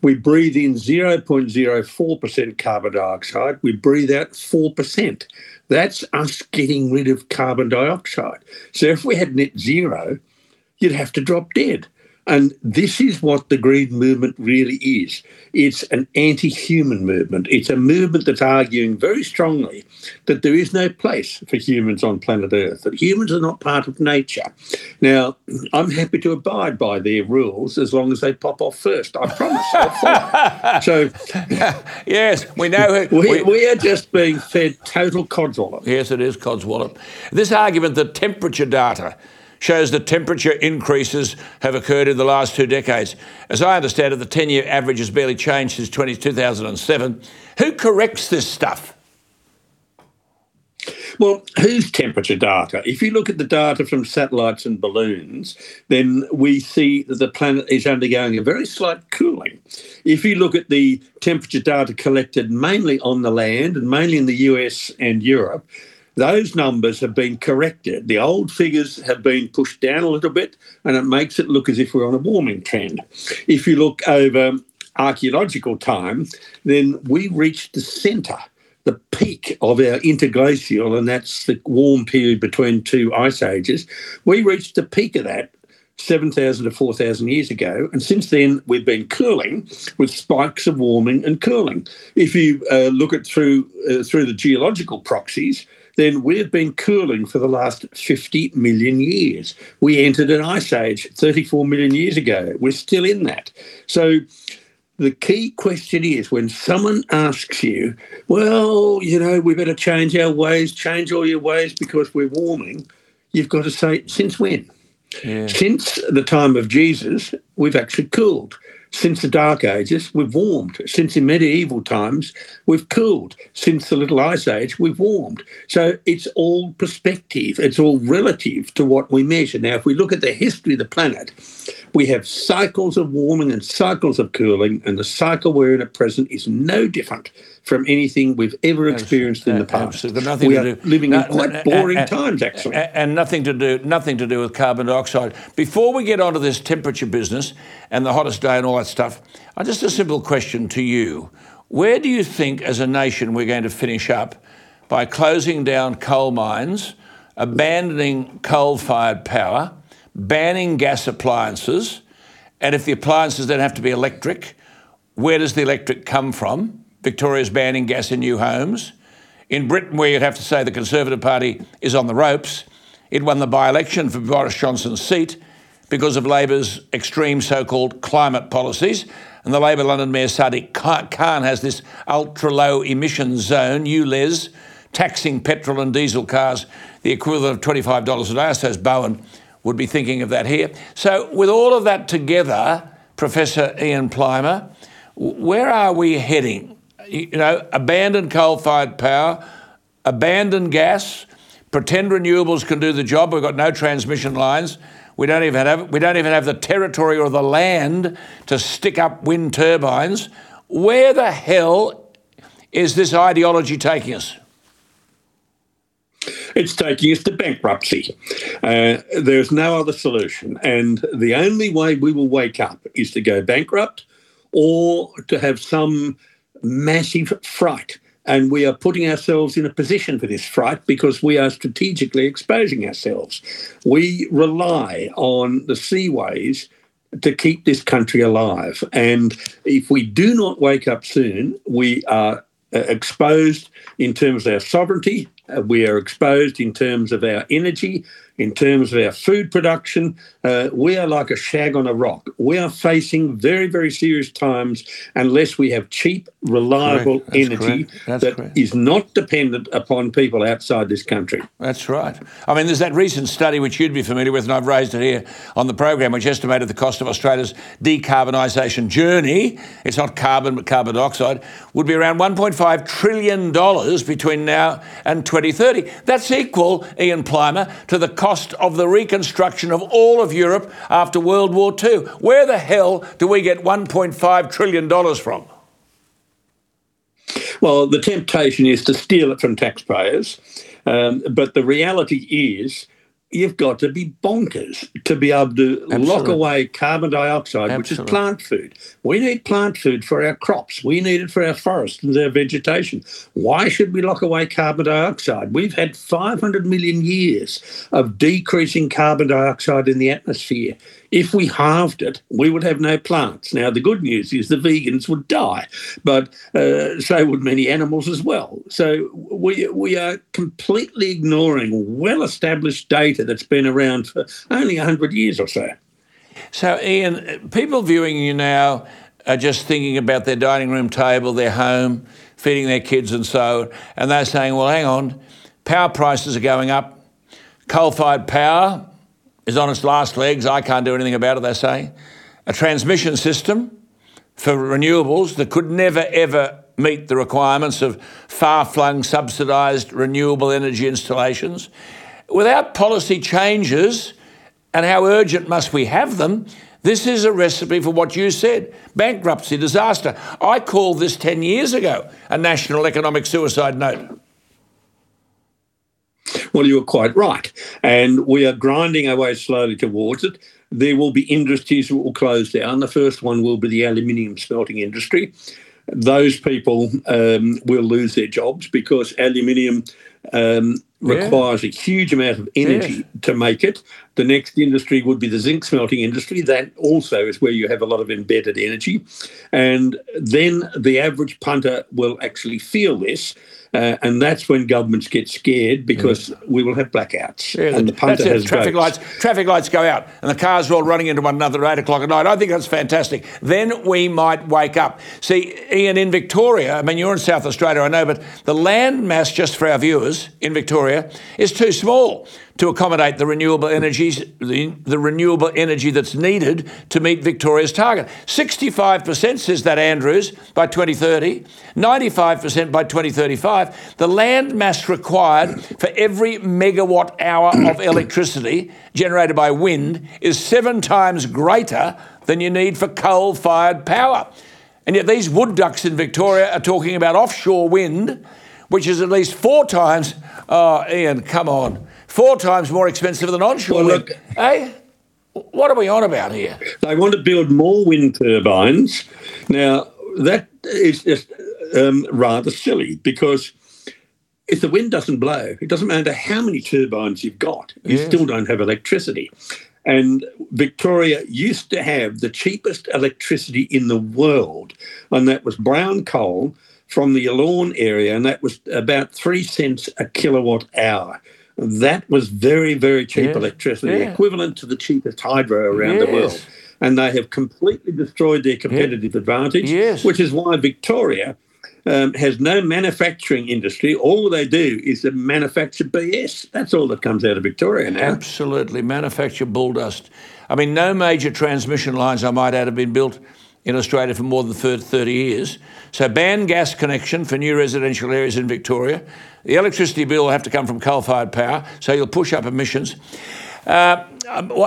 We breathe in zero point zero four percent carbon dioxide. We breathe out four percent. That's us getting rid of carbon dioxide. So if we had net zero, you'd have to drop dead. And this is what the green movement really is. It's an anti-human movement. It's a movement that's arguing very strongly that there is no place for humans on planet Earth, that humans are not part of nature. Now, I'm happy to abide by their rules as long as they pop off first. I promise. I'll so, yes, we know. Who, we, we, we are just being fed total codswallop. Yes, it is codswallop. This argument that temperature data shows that temperature increases have occurred in the last two decades. As I understand it, the ten-year average has barely changed since two thousand seven. Who corrects this stuff? Well, whose temperature data? If you look at the data from satellites and balloons, then we see that the planet is undergoing a very slight cooling. If you look at the temperature data collected mainly on the land and mainly in the U S and Europe, those numbers have been corrected. The old figures have been pushed down a little bit, and it makes it look as if we're on a warming trend. If you look over archaeological time, then we reached the centre, the peak of our interglacial, and that's the warm period between two ice ages. We reached the peak of that seven thousand to four thousand years ago, and since then we've been cooling with spikes of warming and cooling. If you uh, look at through uh, through the geological proxies, then we've been cooling for the last fifty million years. We entered an ice age thirty-four million years ago. We're still in that. So the key question is, when someone asks you, well, you know, we better change our ways, change all your ways because we're warming, you've got to say, since when? Yeah. Since the time of Jesus, we've actually cooled. Since the Dark Ages, we've warmed. Since in medieval times, we've cooled. Since the Little Ice Age, we've warmed. So it's all perspective. It's all relative to what we measure. Now, if we look at the history of the planet, we have cycles of warming and cycles of cooling, and the cycle we're in at present is no different from anything we've ever experienced in the past. Nothing we are to do, living no, in quite boring and, times, actually. And nothing to do nothing to do with carbon dioxide. Before we get onto this temperature business and the hottest day and all that stuff, just a simple question to you. Where do you think, as a nation, we're going to finish up by closing down coal mines, abandoning coal-fired power, banning gas appliances, and if the appliances then have to be electric, where does the electric come from? Victoria's banning gas in new homes. In Britain, where you'd have to say the Conservative Party is on the ropes, it won the by-election for Boris Johnson's seat because of Labor's extreme so-called climate policies. And the Labor London Mayor Sadiq Khan has this ultra-low emissions zone, ULEZ, taxing petrol and diesel cars the equivalent of twenty-five dollars a day. I suppose Bowen would be thinking of that here. So with all of that together, Professor Ian Plimer, where are we heading? You know, abandon coal-fired power, abandon gas, pretend renewables can do the job. We've got no transmission lines. We don't even have we don't even have the territory or the land to stick up wind turbines. Where the hell is this ideology taking us? It's taking us to bankruptcy. Uh, there's no other solution, and the only way we will wake up is to go bankrupt or to have some massive fright, and we are putting ourselves in a position for this fright because we are strategically exposing ourselves. We rely on the seaways to keep this country alive, and if we do not wake up soon, we are exposed in terms of our sovereignty, We are exposed in terms of our energy, in terms of our food production. Uh, we are like a shag on a rock. We are facing very, very serious times unless we have cheap, reliable energy that is not dependent upon people outside this country. That's right. I mean, there's that recent study which you'd be familiar with, and I've raised it here on the program, which estimated the cost of Australia's decarbonisation journey, it's not carbon but carbon dioxide, would be around one point five trillion dollars between now and twenty thirty. That's equal, Ian Plimer, to the cost cost of the reconstruction of all of Europe after World War Two. Where the hell do we get one point five trillion dollars from? Well, the temptation is to steal it from taxpayers, um, but the reality is you've got to be bonkers to be able to Absolutely. Lock away carbon dioxide, Absolutely. Which is plant food. We need plant food for our crops. We need it for our forests and our vegetation. Why should we lock away carbon dioxide? We've had five hundred million years of decreasing carbon dioxide in the atmosphere. If we halved it, we would have no plants. Now, the good news is the vegans would die, but uh, so would many animals as well. So we we are completely ignoring well-established data that's been around for only one hundred years or so. So, Ian, people viewing you now are just thinking about their dining room table, their home, feeding their kids and so, and they're saying, well, hang on, power prices are going up, coal-fired power is on its last legs, I can't do anything about it, they say. A transmission system for renewables that could never, ever meet the requirements of far-flung, subsidised renewable energy installations. Without policy changes, and how urgent must we have them, this is a recipe for what you said, bankruptcy, disaster. I called this ten years ago a national economic suicide note. Well, you were quite right. And we are grinding our way slowly towards it. There will be industries that will close down. The first one will be the aluminium smelting industry. Those people um, will lose their jobs because aluminium um, requires yeah. a huge amount of energy yeah. to make it. The next industry would be the zinc smelting industry. That also is where you have a lot of embedded energy. And then the average punter will actually feel this. Uh, and that's when governments get scared because mm. we will have blackouts. Yeah, and the punter that's it. Has traffic lights. Traffic lights go out and the cars are all running into one another at eight o'clock at night. I think that's fantastic. Then we might wake up. See, Ian, in Victoria, I mean, you're in South Australia, I know, but the land mass, just for our viewers, in Victoria is too small to accommodate the renewable energies, the, the renewable energy that's needed to meet Victoria's target. sixty-five percent says that, Andrews, by twenty thirty, ninety-five percent by twenty thirty-five. The land mass required for every megawatt hour of electricity generated by wind is seven times greater than you need for coal-fired power. And yet these wood ducks in Victoria are talking about offshore wind, which is at least four times... Oh, Ian, come on. Four times more expensive than onshore well, wind. Look, eh? What are we on about here? They want to build more wind turbines. Now, that is just um, rather silly because if the wind doesn't blow, it doesn't matter how many turbines you've got, you yes. still don't have electricity. And Victoria used to have the cheapest electricity in the world, and that was brown coal from the Yallourn area, and that was about three cents a kilowatt hour. That was very, very cheap yes. electricity, yeah. equivalent to the cheapest hydro around yes. the world. And they have completely destroyed their competitive yeah. advantage, yes. which is why Victoria um, has no manufacturing industry. All they do is the manufacture B S. That's all that comes out of Victoria now. Absolutely, manufacture bull dust. I mean, no major transmission lines, I might add, have been built in Australia for more than thirty years. So ban gas connection for new residential areas in Victoria. The electricity bill will have to come from coal-fired power, so you'll push up emissions. Uh,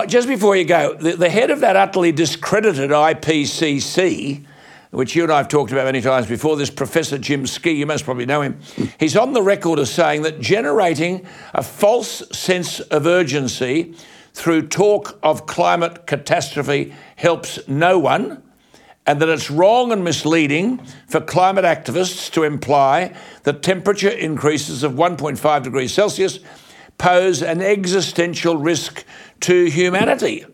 just before you go, the, the head of that utterly discredited I P C C, which you and I have talked about many times before, this Professor Jim Skee, you most probably know him, he's on the record as saying that generating a false sense of urgency through talk of climate catastrophe helps no one, and that it's wrong and misleading for climate activists to imply that temperature increases of one point five degrees Celsius pose an existential risk to humanity.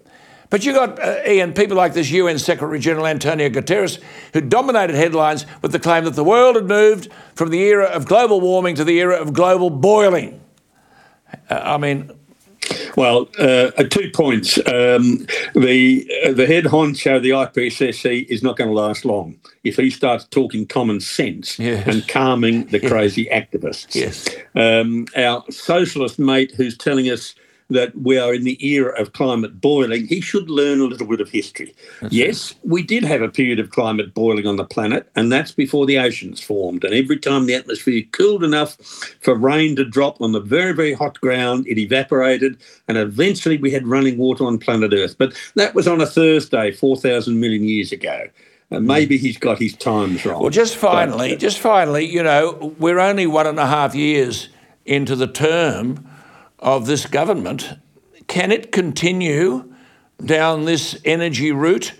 But you got, uh, Ian, people like this U N Secretary-General Antonio Guterres, who dominated headlines with the claim that the world had moved from the era of global warming to the era of global boiling. Uh, I mean... Well, uh, two points. Um, the uh, the head honcho of the I P C C is not going to last long if he starts talking common sense yes. and calming the crazy yes. activists. Yes. Um, our socialist mate who's telling us that we are in the era of climate boiling, he should learn a little bit of history. That's yes, right. We did have a period of climate boiling on the planet, and that's before the oceans formed. And every time the atmosphere cooled enough for rain to drop on the very, very hot ground, it evaporated, and eventually we had running water on planet Earth. But that was on a Thursday, four thousand million years ago. Uh, maybe he's got his times wrong. Well, just finally, but, uh, just finally, you know, we're only one and a half years into the term of this government. Can it continue down this energy route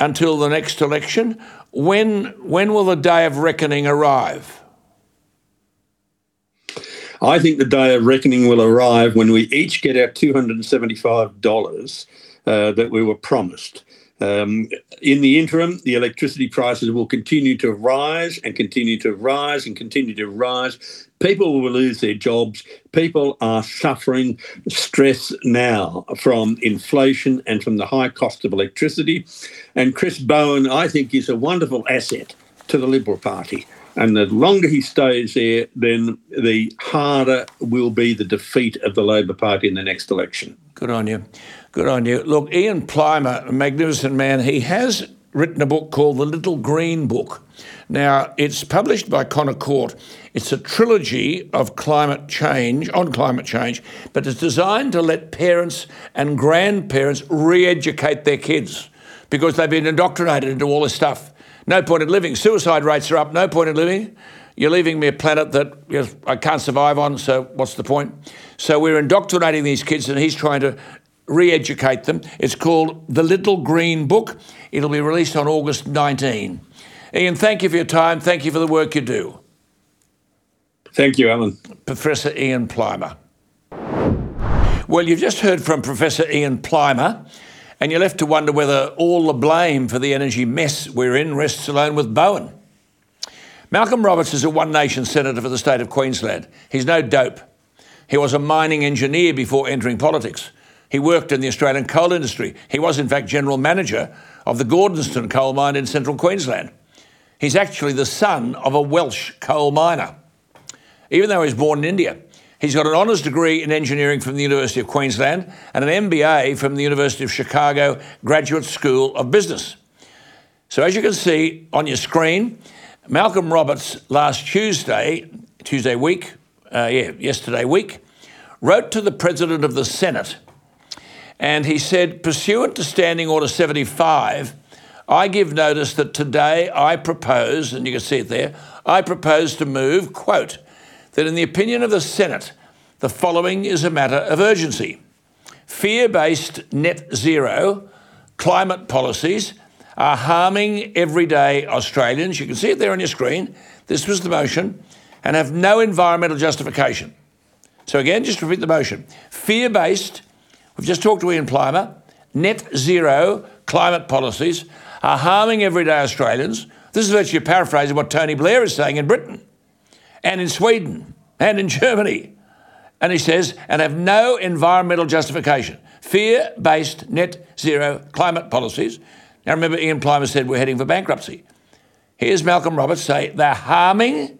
until the next election? When when will the day of reckoning arrive? I think the day of reckoning will arrive when we each get our two hundred seventy-five dollars uh, that we were promised. Um, in the interim, the electricity prices will continue to rise and continue to rise and continue to rise. People will lose their jobs. People are suffering stress now from inflation and from the high cost of electricity. And Chris Bowen, I think, is a wonderful asset to the Liberal Party. And the longer he stays there, then the harder will be the defeat of the Labor Party in the next election. Good on you. Good on you. Look, Ian Plimer, a magnificent man, he has written a book called The Little Green Book. Now, it's published by Conaccord. It's a trilogy of climate change, on climate change, but it's designed to let parents and grandparents re-educate their kids because they've been indoctrinated into all this stuff. No point in living. Suicide rates are up. No point in living. You're leaving me a planet that you know, I can't survive on, so what's the point? So we're indoctrinating these kids, and he's trying to re-educate them. It's called The Little Green Book. It'll be released on August nineteenth. Ian, thank you for your time. Thank you for the work you do. Thank you, Alan. Professor Ian Plimer. Well, you've just heard from Professor Ian Plimer, and you're left to wonder whether all the blame for the energy mess we're in rests alone with Bowen. Malcolm Roberts is a One Nation senator for the state of Queensland. He's no dope. He was a mining engineer before entering politics. He worked in the Australian coal industry. He was, in fact, general manager of the Gordonston coal mine in central Queensland. He's actually the son of a Welsh coal miner. Even though he was born in India, he's got an honours degree in engineering from the University of Queensland and an M B A from the University of Chicago Graduate School of Business. So as you can see on your screen, Malcolm Roberts last Tuesday, Tuesday week, uh, yeah, yesterday week, wrote to the President of the Senate, and he said, pursuant to Standing Order seventy-five, I give notice that today I propose, and you can see it there, I propose to move, quote, that in the opinion of the Senate, the following is a matter of urgency. Fear-based net zero climate policies are harming everyday Australians. You can see it there on your screen. This was the motion, and have no environmental justification. So again, just repeat the motion. Fear-based, we've just talked to Ian Plimer, net zero climate policies are harming everyday Australians. This is virtually a paraphrase of what Tony Blair is saying in Britain and in Sweden and in Germany. And he says, and have no environmental justification. Fear-based net zero climate policies. Now, remember, Ian Plimer said we're heading for bankruptcy. Here's Malcolm Roberts say they're harming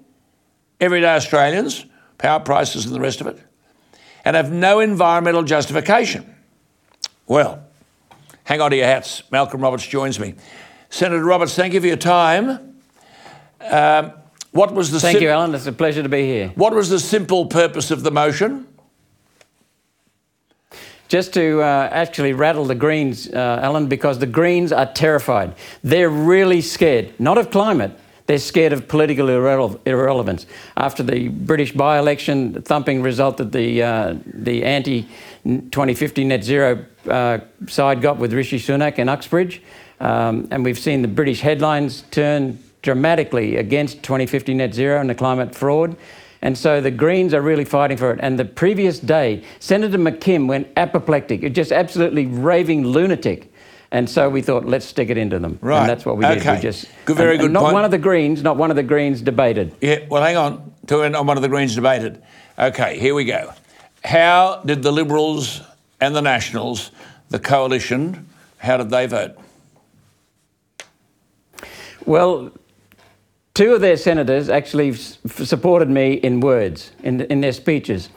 everyday Australians, power prices and the rest of it, and have no environmental justification. Well, hang on to your hats. Malcolm Roberts joins me. Senator Roberts, thank you for your time. Um, what was the Thank sim- you, Alan. It's a pleasure to be here. What was the simple purpose of the motion? Just to uh, actually rattle the Greens, uh, Alan, because the Greens are terrified. They're really scared, not of climate, they're scared of political irrele- irrelevance. After the British by-election, the thumping result that the uh, the anti-twenty fifty net zero uh, side got with Rishi Sunak in Uxbridge, um, and we've seen the British headlines turn dramatically against twenty fifty net zero and the climate fraud. And so the Greens are really fighting for it. And the previous day, Senator McKim went apoplectic, just absolutely raving lunatic. And so we thought, let's stick it into them. Right. And that's what we did. Okay. We just, good, very and, good and not point. One of the Greens, not one of the Greens debated. Yeah, well, hang on. To end on one of the Greens debated. Okay, here we go. How did the Liberals and the Nationals, the coalition, how did they vote? Well, two of their senators actually f- supported me in words, in, in their speeches.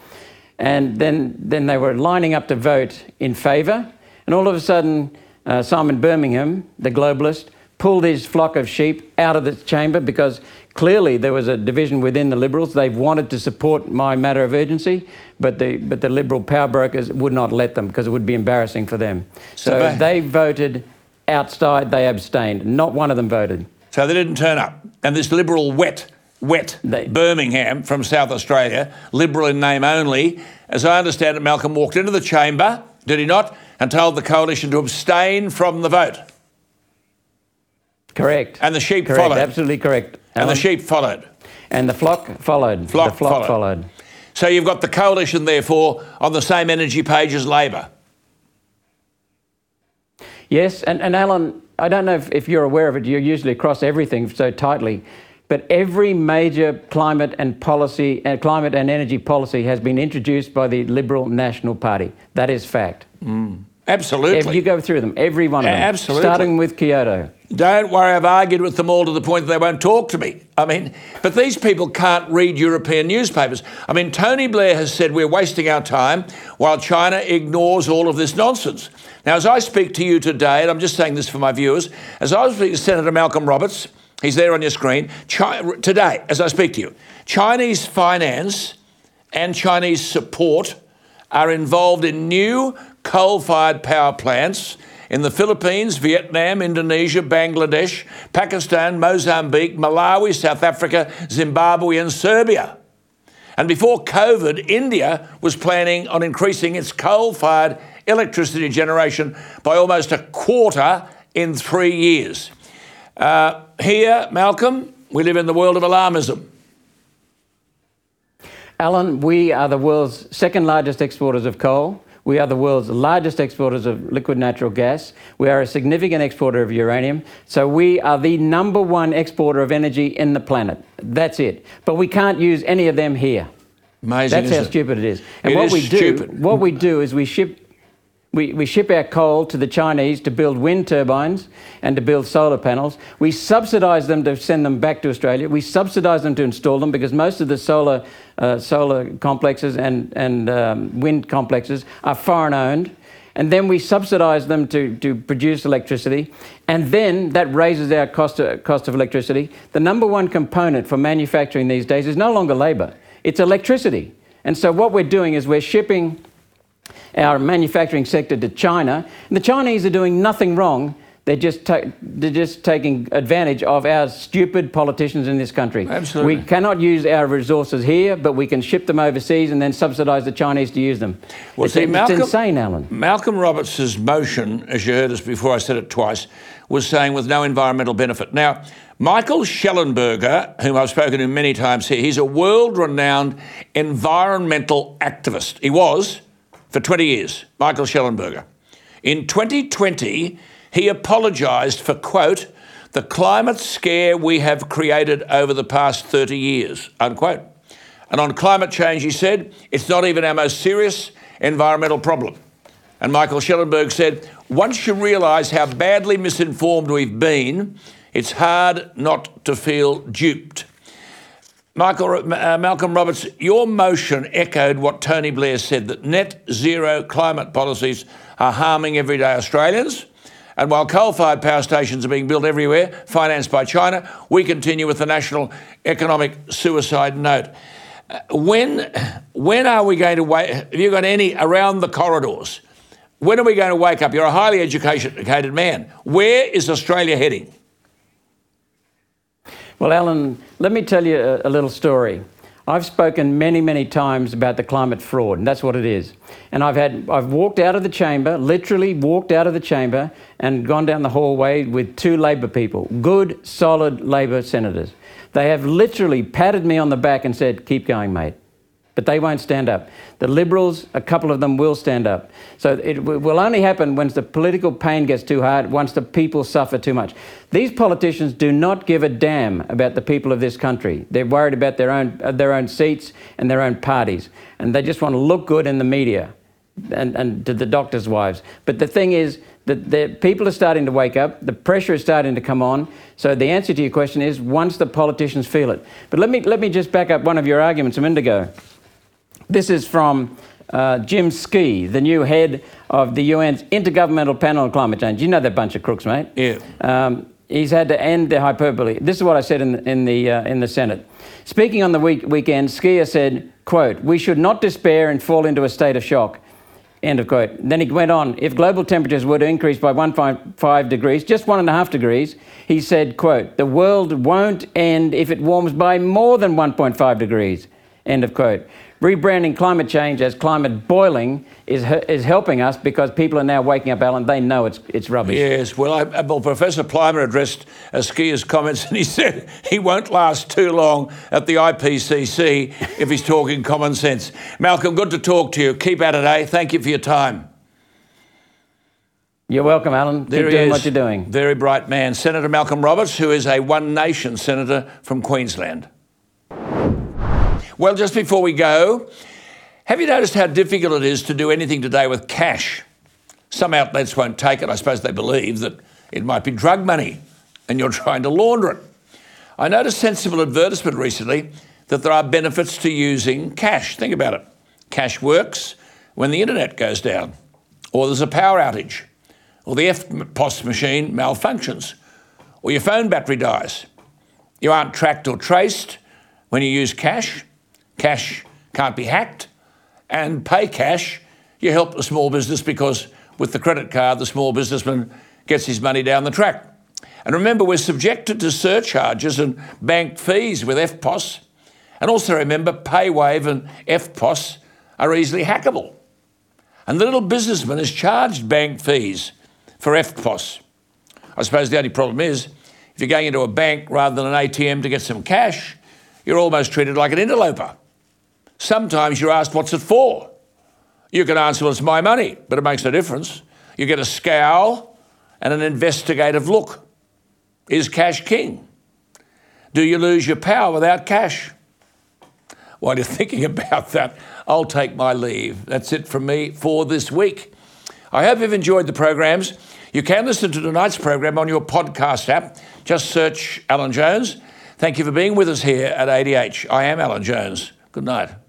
And then, then they were lining up to vote in favour. And all of a sudden, uh, Simon Birmingham, the globalist, pulled his flock of sheep out of the chamber because clearly there was a division within the Liberals. They wanted to support my matter of urgency, but the but the Liberal power brokers would not let them because it would be embarrassing for them. So, so they, they voted outside, they abstained. Not one of them voted. So they didn't turn up. And this Liberal wet, wet they, Birmingham from South Australia, Liberal in name only, as I understand it, Malcolm walked into the chamber, did he not, and told the coalition to abstain from the vote. Correct. And the sheep correct. followed. Absolutely correct. Alan. And the sheep followed. And the flock followed. Flock the flock followed. followed. So you've got the coalition, therefore, on the same energy page as Labor. Yes, and, and Alan, I don't know if, if you're aware of it, you're usually across everything so tightly, but every major climate and policy, uh, climate and energy policy has been introduced by the Liberal National Party. That is fact. Mm. Absolutely. If you go through them, every one of them. Absolutely. Starting with Kyoto. Don't worry, I've argued with them all to the point that they won't talk to me. I mean, but these people can't read European newspapers. I mean, Tony Blair has said we're wasting our time while China ignores all of this nonsense. Now, as I speak to you today, and I'm just saying this for my viewers, as I speak to Senator Malcolm Roberts, he's there on your screen, China, today, as I speak to you, Chinese finance and Chinese support are involved in new coal-fired power plants in the Philippines, Vietnam, Indonesia, Bangladesh, Pakistan, Mozambique, Malawi, South Africa, Zimbabwe and Serbia. And before COVID, India was planning on increasing its coal-fired electricity generation by almost a quarter in three years. Uh, here, Malcolm, we live in the world of alarmism. Alan, we are the world's second largest exporters of coal. We are the world's largest exporters of liquid natural gas. We are a significant exporter of uranium. So we are the number one exporter of energy in the planet. That's it. But we can't use any of them here. Amazing. That's how stupid it is. And what we do, what we do is we ship we, we ship our coal to the Chinese to build wind turbines and to build solar panels. We subsidise them to send them back to Australia. We subsidise them to install them because most of the solar Uh, solar complexes and, and um, wind complexes are foreign-owned, and then we subsidise them to, to produce electricity, and then that raises our cost of, cost of electricity. The number one component for manufacturing these days is no longer labour, it's electricity. And so what we're doing is we're shipping our manufacturing sector to China, and the Chinese are doing nothing wrong. They're just, ta- they're just taking advantage of our stupid politicians in this country. Absolutely. We cannot use our resources here, but we can ship them overseas and then subsidise the Chinese to use them. Well, it's, see, it's Malcolm, insane, Alan. Malcolm Roberts' motion, as you heard us before, I said it twice, was saying with no environmental benefit. Now, Michael Schellenberger, whom I've spoken to many times here, he's a world-renowned environmental activist. He was for twenty years, Michael Schellenberger. In twenty twenty... he apologised for, quote, the climate scare we have created over the past thirty years, unquote. And on climate change, he said, it's not even our most serious environmental problem. And Michael Schellenberg said, once you realise how badly misinformed we've been, it's hard not to feel duped. Michael, uh, Malcolm Roberts, your motion echoed what Tony Blair said, that net zero climate policies are harming everyday Australians. And while coal-fired power stations are being built everywhere, financed by China, we continue with the national economic suicide note. Uh, when, when are we going to wake? Have you got any around the corridors? When are we going to wake up? You're a highly educated man. Where is Australia heading? Well, Alan, let me tell you a, a little story. I've spoken many, many times about the climate fraud, and that's what it is. And I've had, I've walked out of the chamber, literally walked out of the chamber and gone down the hallway with two Labor people, good, solid Labor senators. They have literally patted me on the back and said, keep going, mate. But they won't stand up. The Liberals, a couple of them will stand up. So it will only happen when the political pain gets too hard, once the people suffer too much. These politicians do not give a damn about the people of this country. They're worried about their own, their own seats and their own parties. And they just want to look good in the media and, and to the doctors' wives. But the thing is that the people are starting to wake up. The pressure is starting to come on. So the answer to your question is once the politicians feel it. But let me, let me just back up one of your arguments a minute ago. This is from uh, Jim Ski, the new head of the U N's Intergovernmental Panel on Climate Change. You know that bunch of crooks, mate. Yeah. Um, he's had to end the hyperbole. This is what I said in the, in the, uh, in the Senate. Speaking on the week, weekend, Skier said, quote, we should not despair and fall into a state of shock, end of quote. Then he went on, if global temperatures were to increase by one point five degrees, just one and a half degrees, he said, quote, the world won't end if it warms by more than one point five degrees, end of quote. Rebranding climate change as climate boiling is is helping us because people are now waking up, Alan. They know it's it's rubbish. Yes. Well, I, well Professor Plimer addressed uh, Skier's comments and he said he won't last too long at the I P C C if he's talking common sense. Malcolm, good to talk to you. Keep at it, eh? Thank you for your time. You're welcome, Alan. There Keep doing is, what you're doing. Very bright man. Senator Malcolm Roberts, who is a One Nation senator from Queensland. Well, just before we go, have you noticed how difficult it is to do anything today with cash? Some outlets won't take it. I suppose they believe that it might be drug money and you're trying to launder it. I noticed sensible advertisement recently that there are benefits to using cash. Think about it. Cash works when the internet goes down or there's a power outage or the F P O S machine malfunctions or your phone battery dies. You aren't tracked or traced when you use cash. Cash can't be hacked, and pay cash, you help the small business because with the credit card, the small businessman gets his money down the track. And remember, we're subjected to surcharges and bank fees with F P O S. And also remember, PayWave and F P O S are easily hackable. And the little businessman is charged bank fees for F P O S. I suppose the only problem is if you're going into a bank rather than an A T M to get some cash, you're almost treated like an interloper. Sometimes you're asked, what's it for? You can answer, well, it's my money, but it makes no difference. You get a scowl and an investigative look. Is cash king? Do you lose your power without cash? While you're thinking about that, I'll take my leave. That's it from me for this week. I hope you've enjoyed the programs. You can listen to tonight's program on your podcast app. Just search Alan Jones. Thank you for being with us here at A D H. I am Alan Jones. Good night.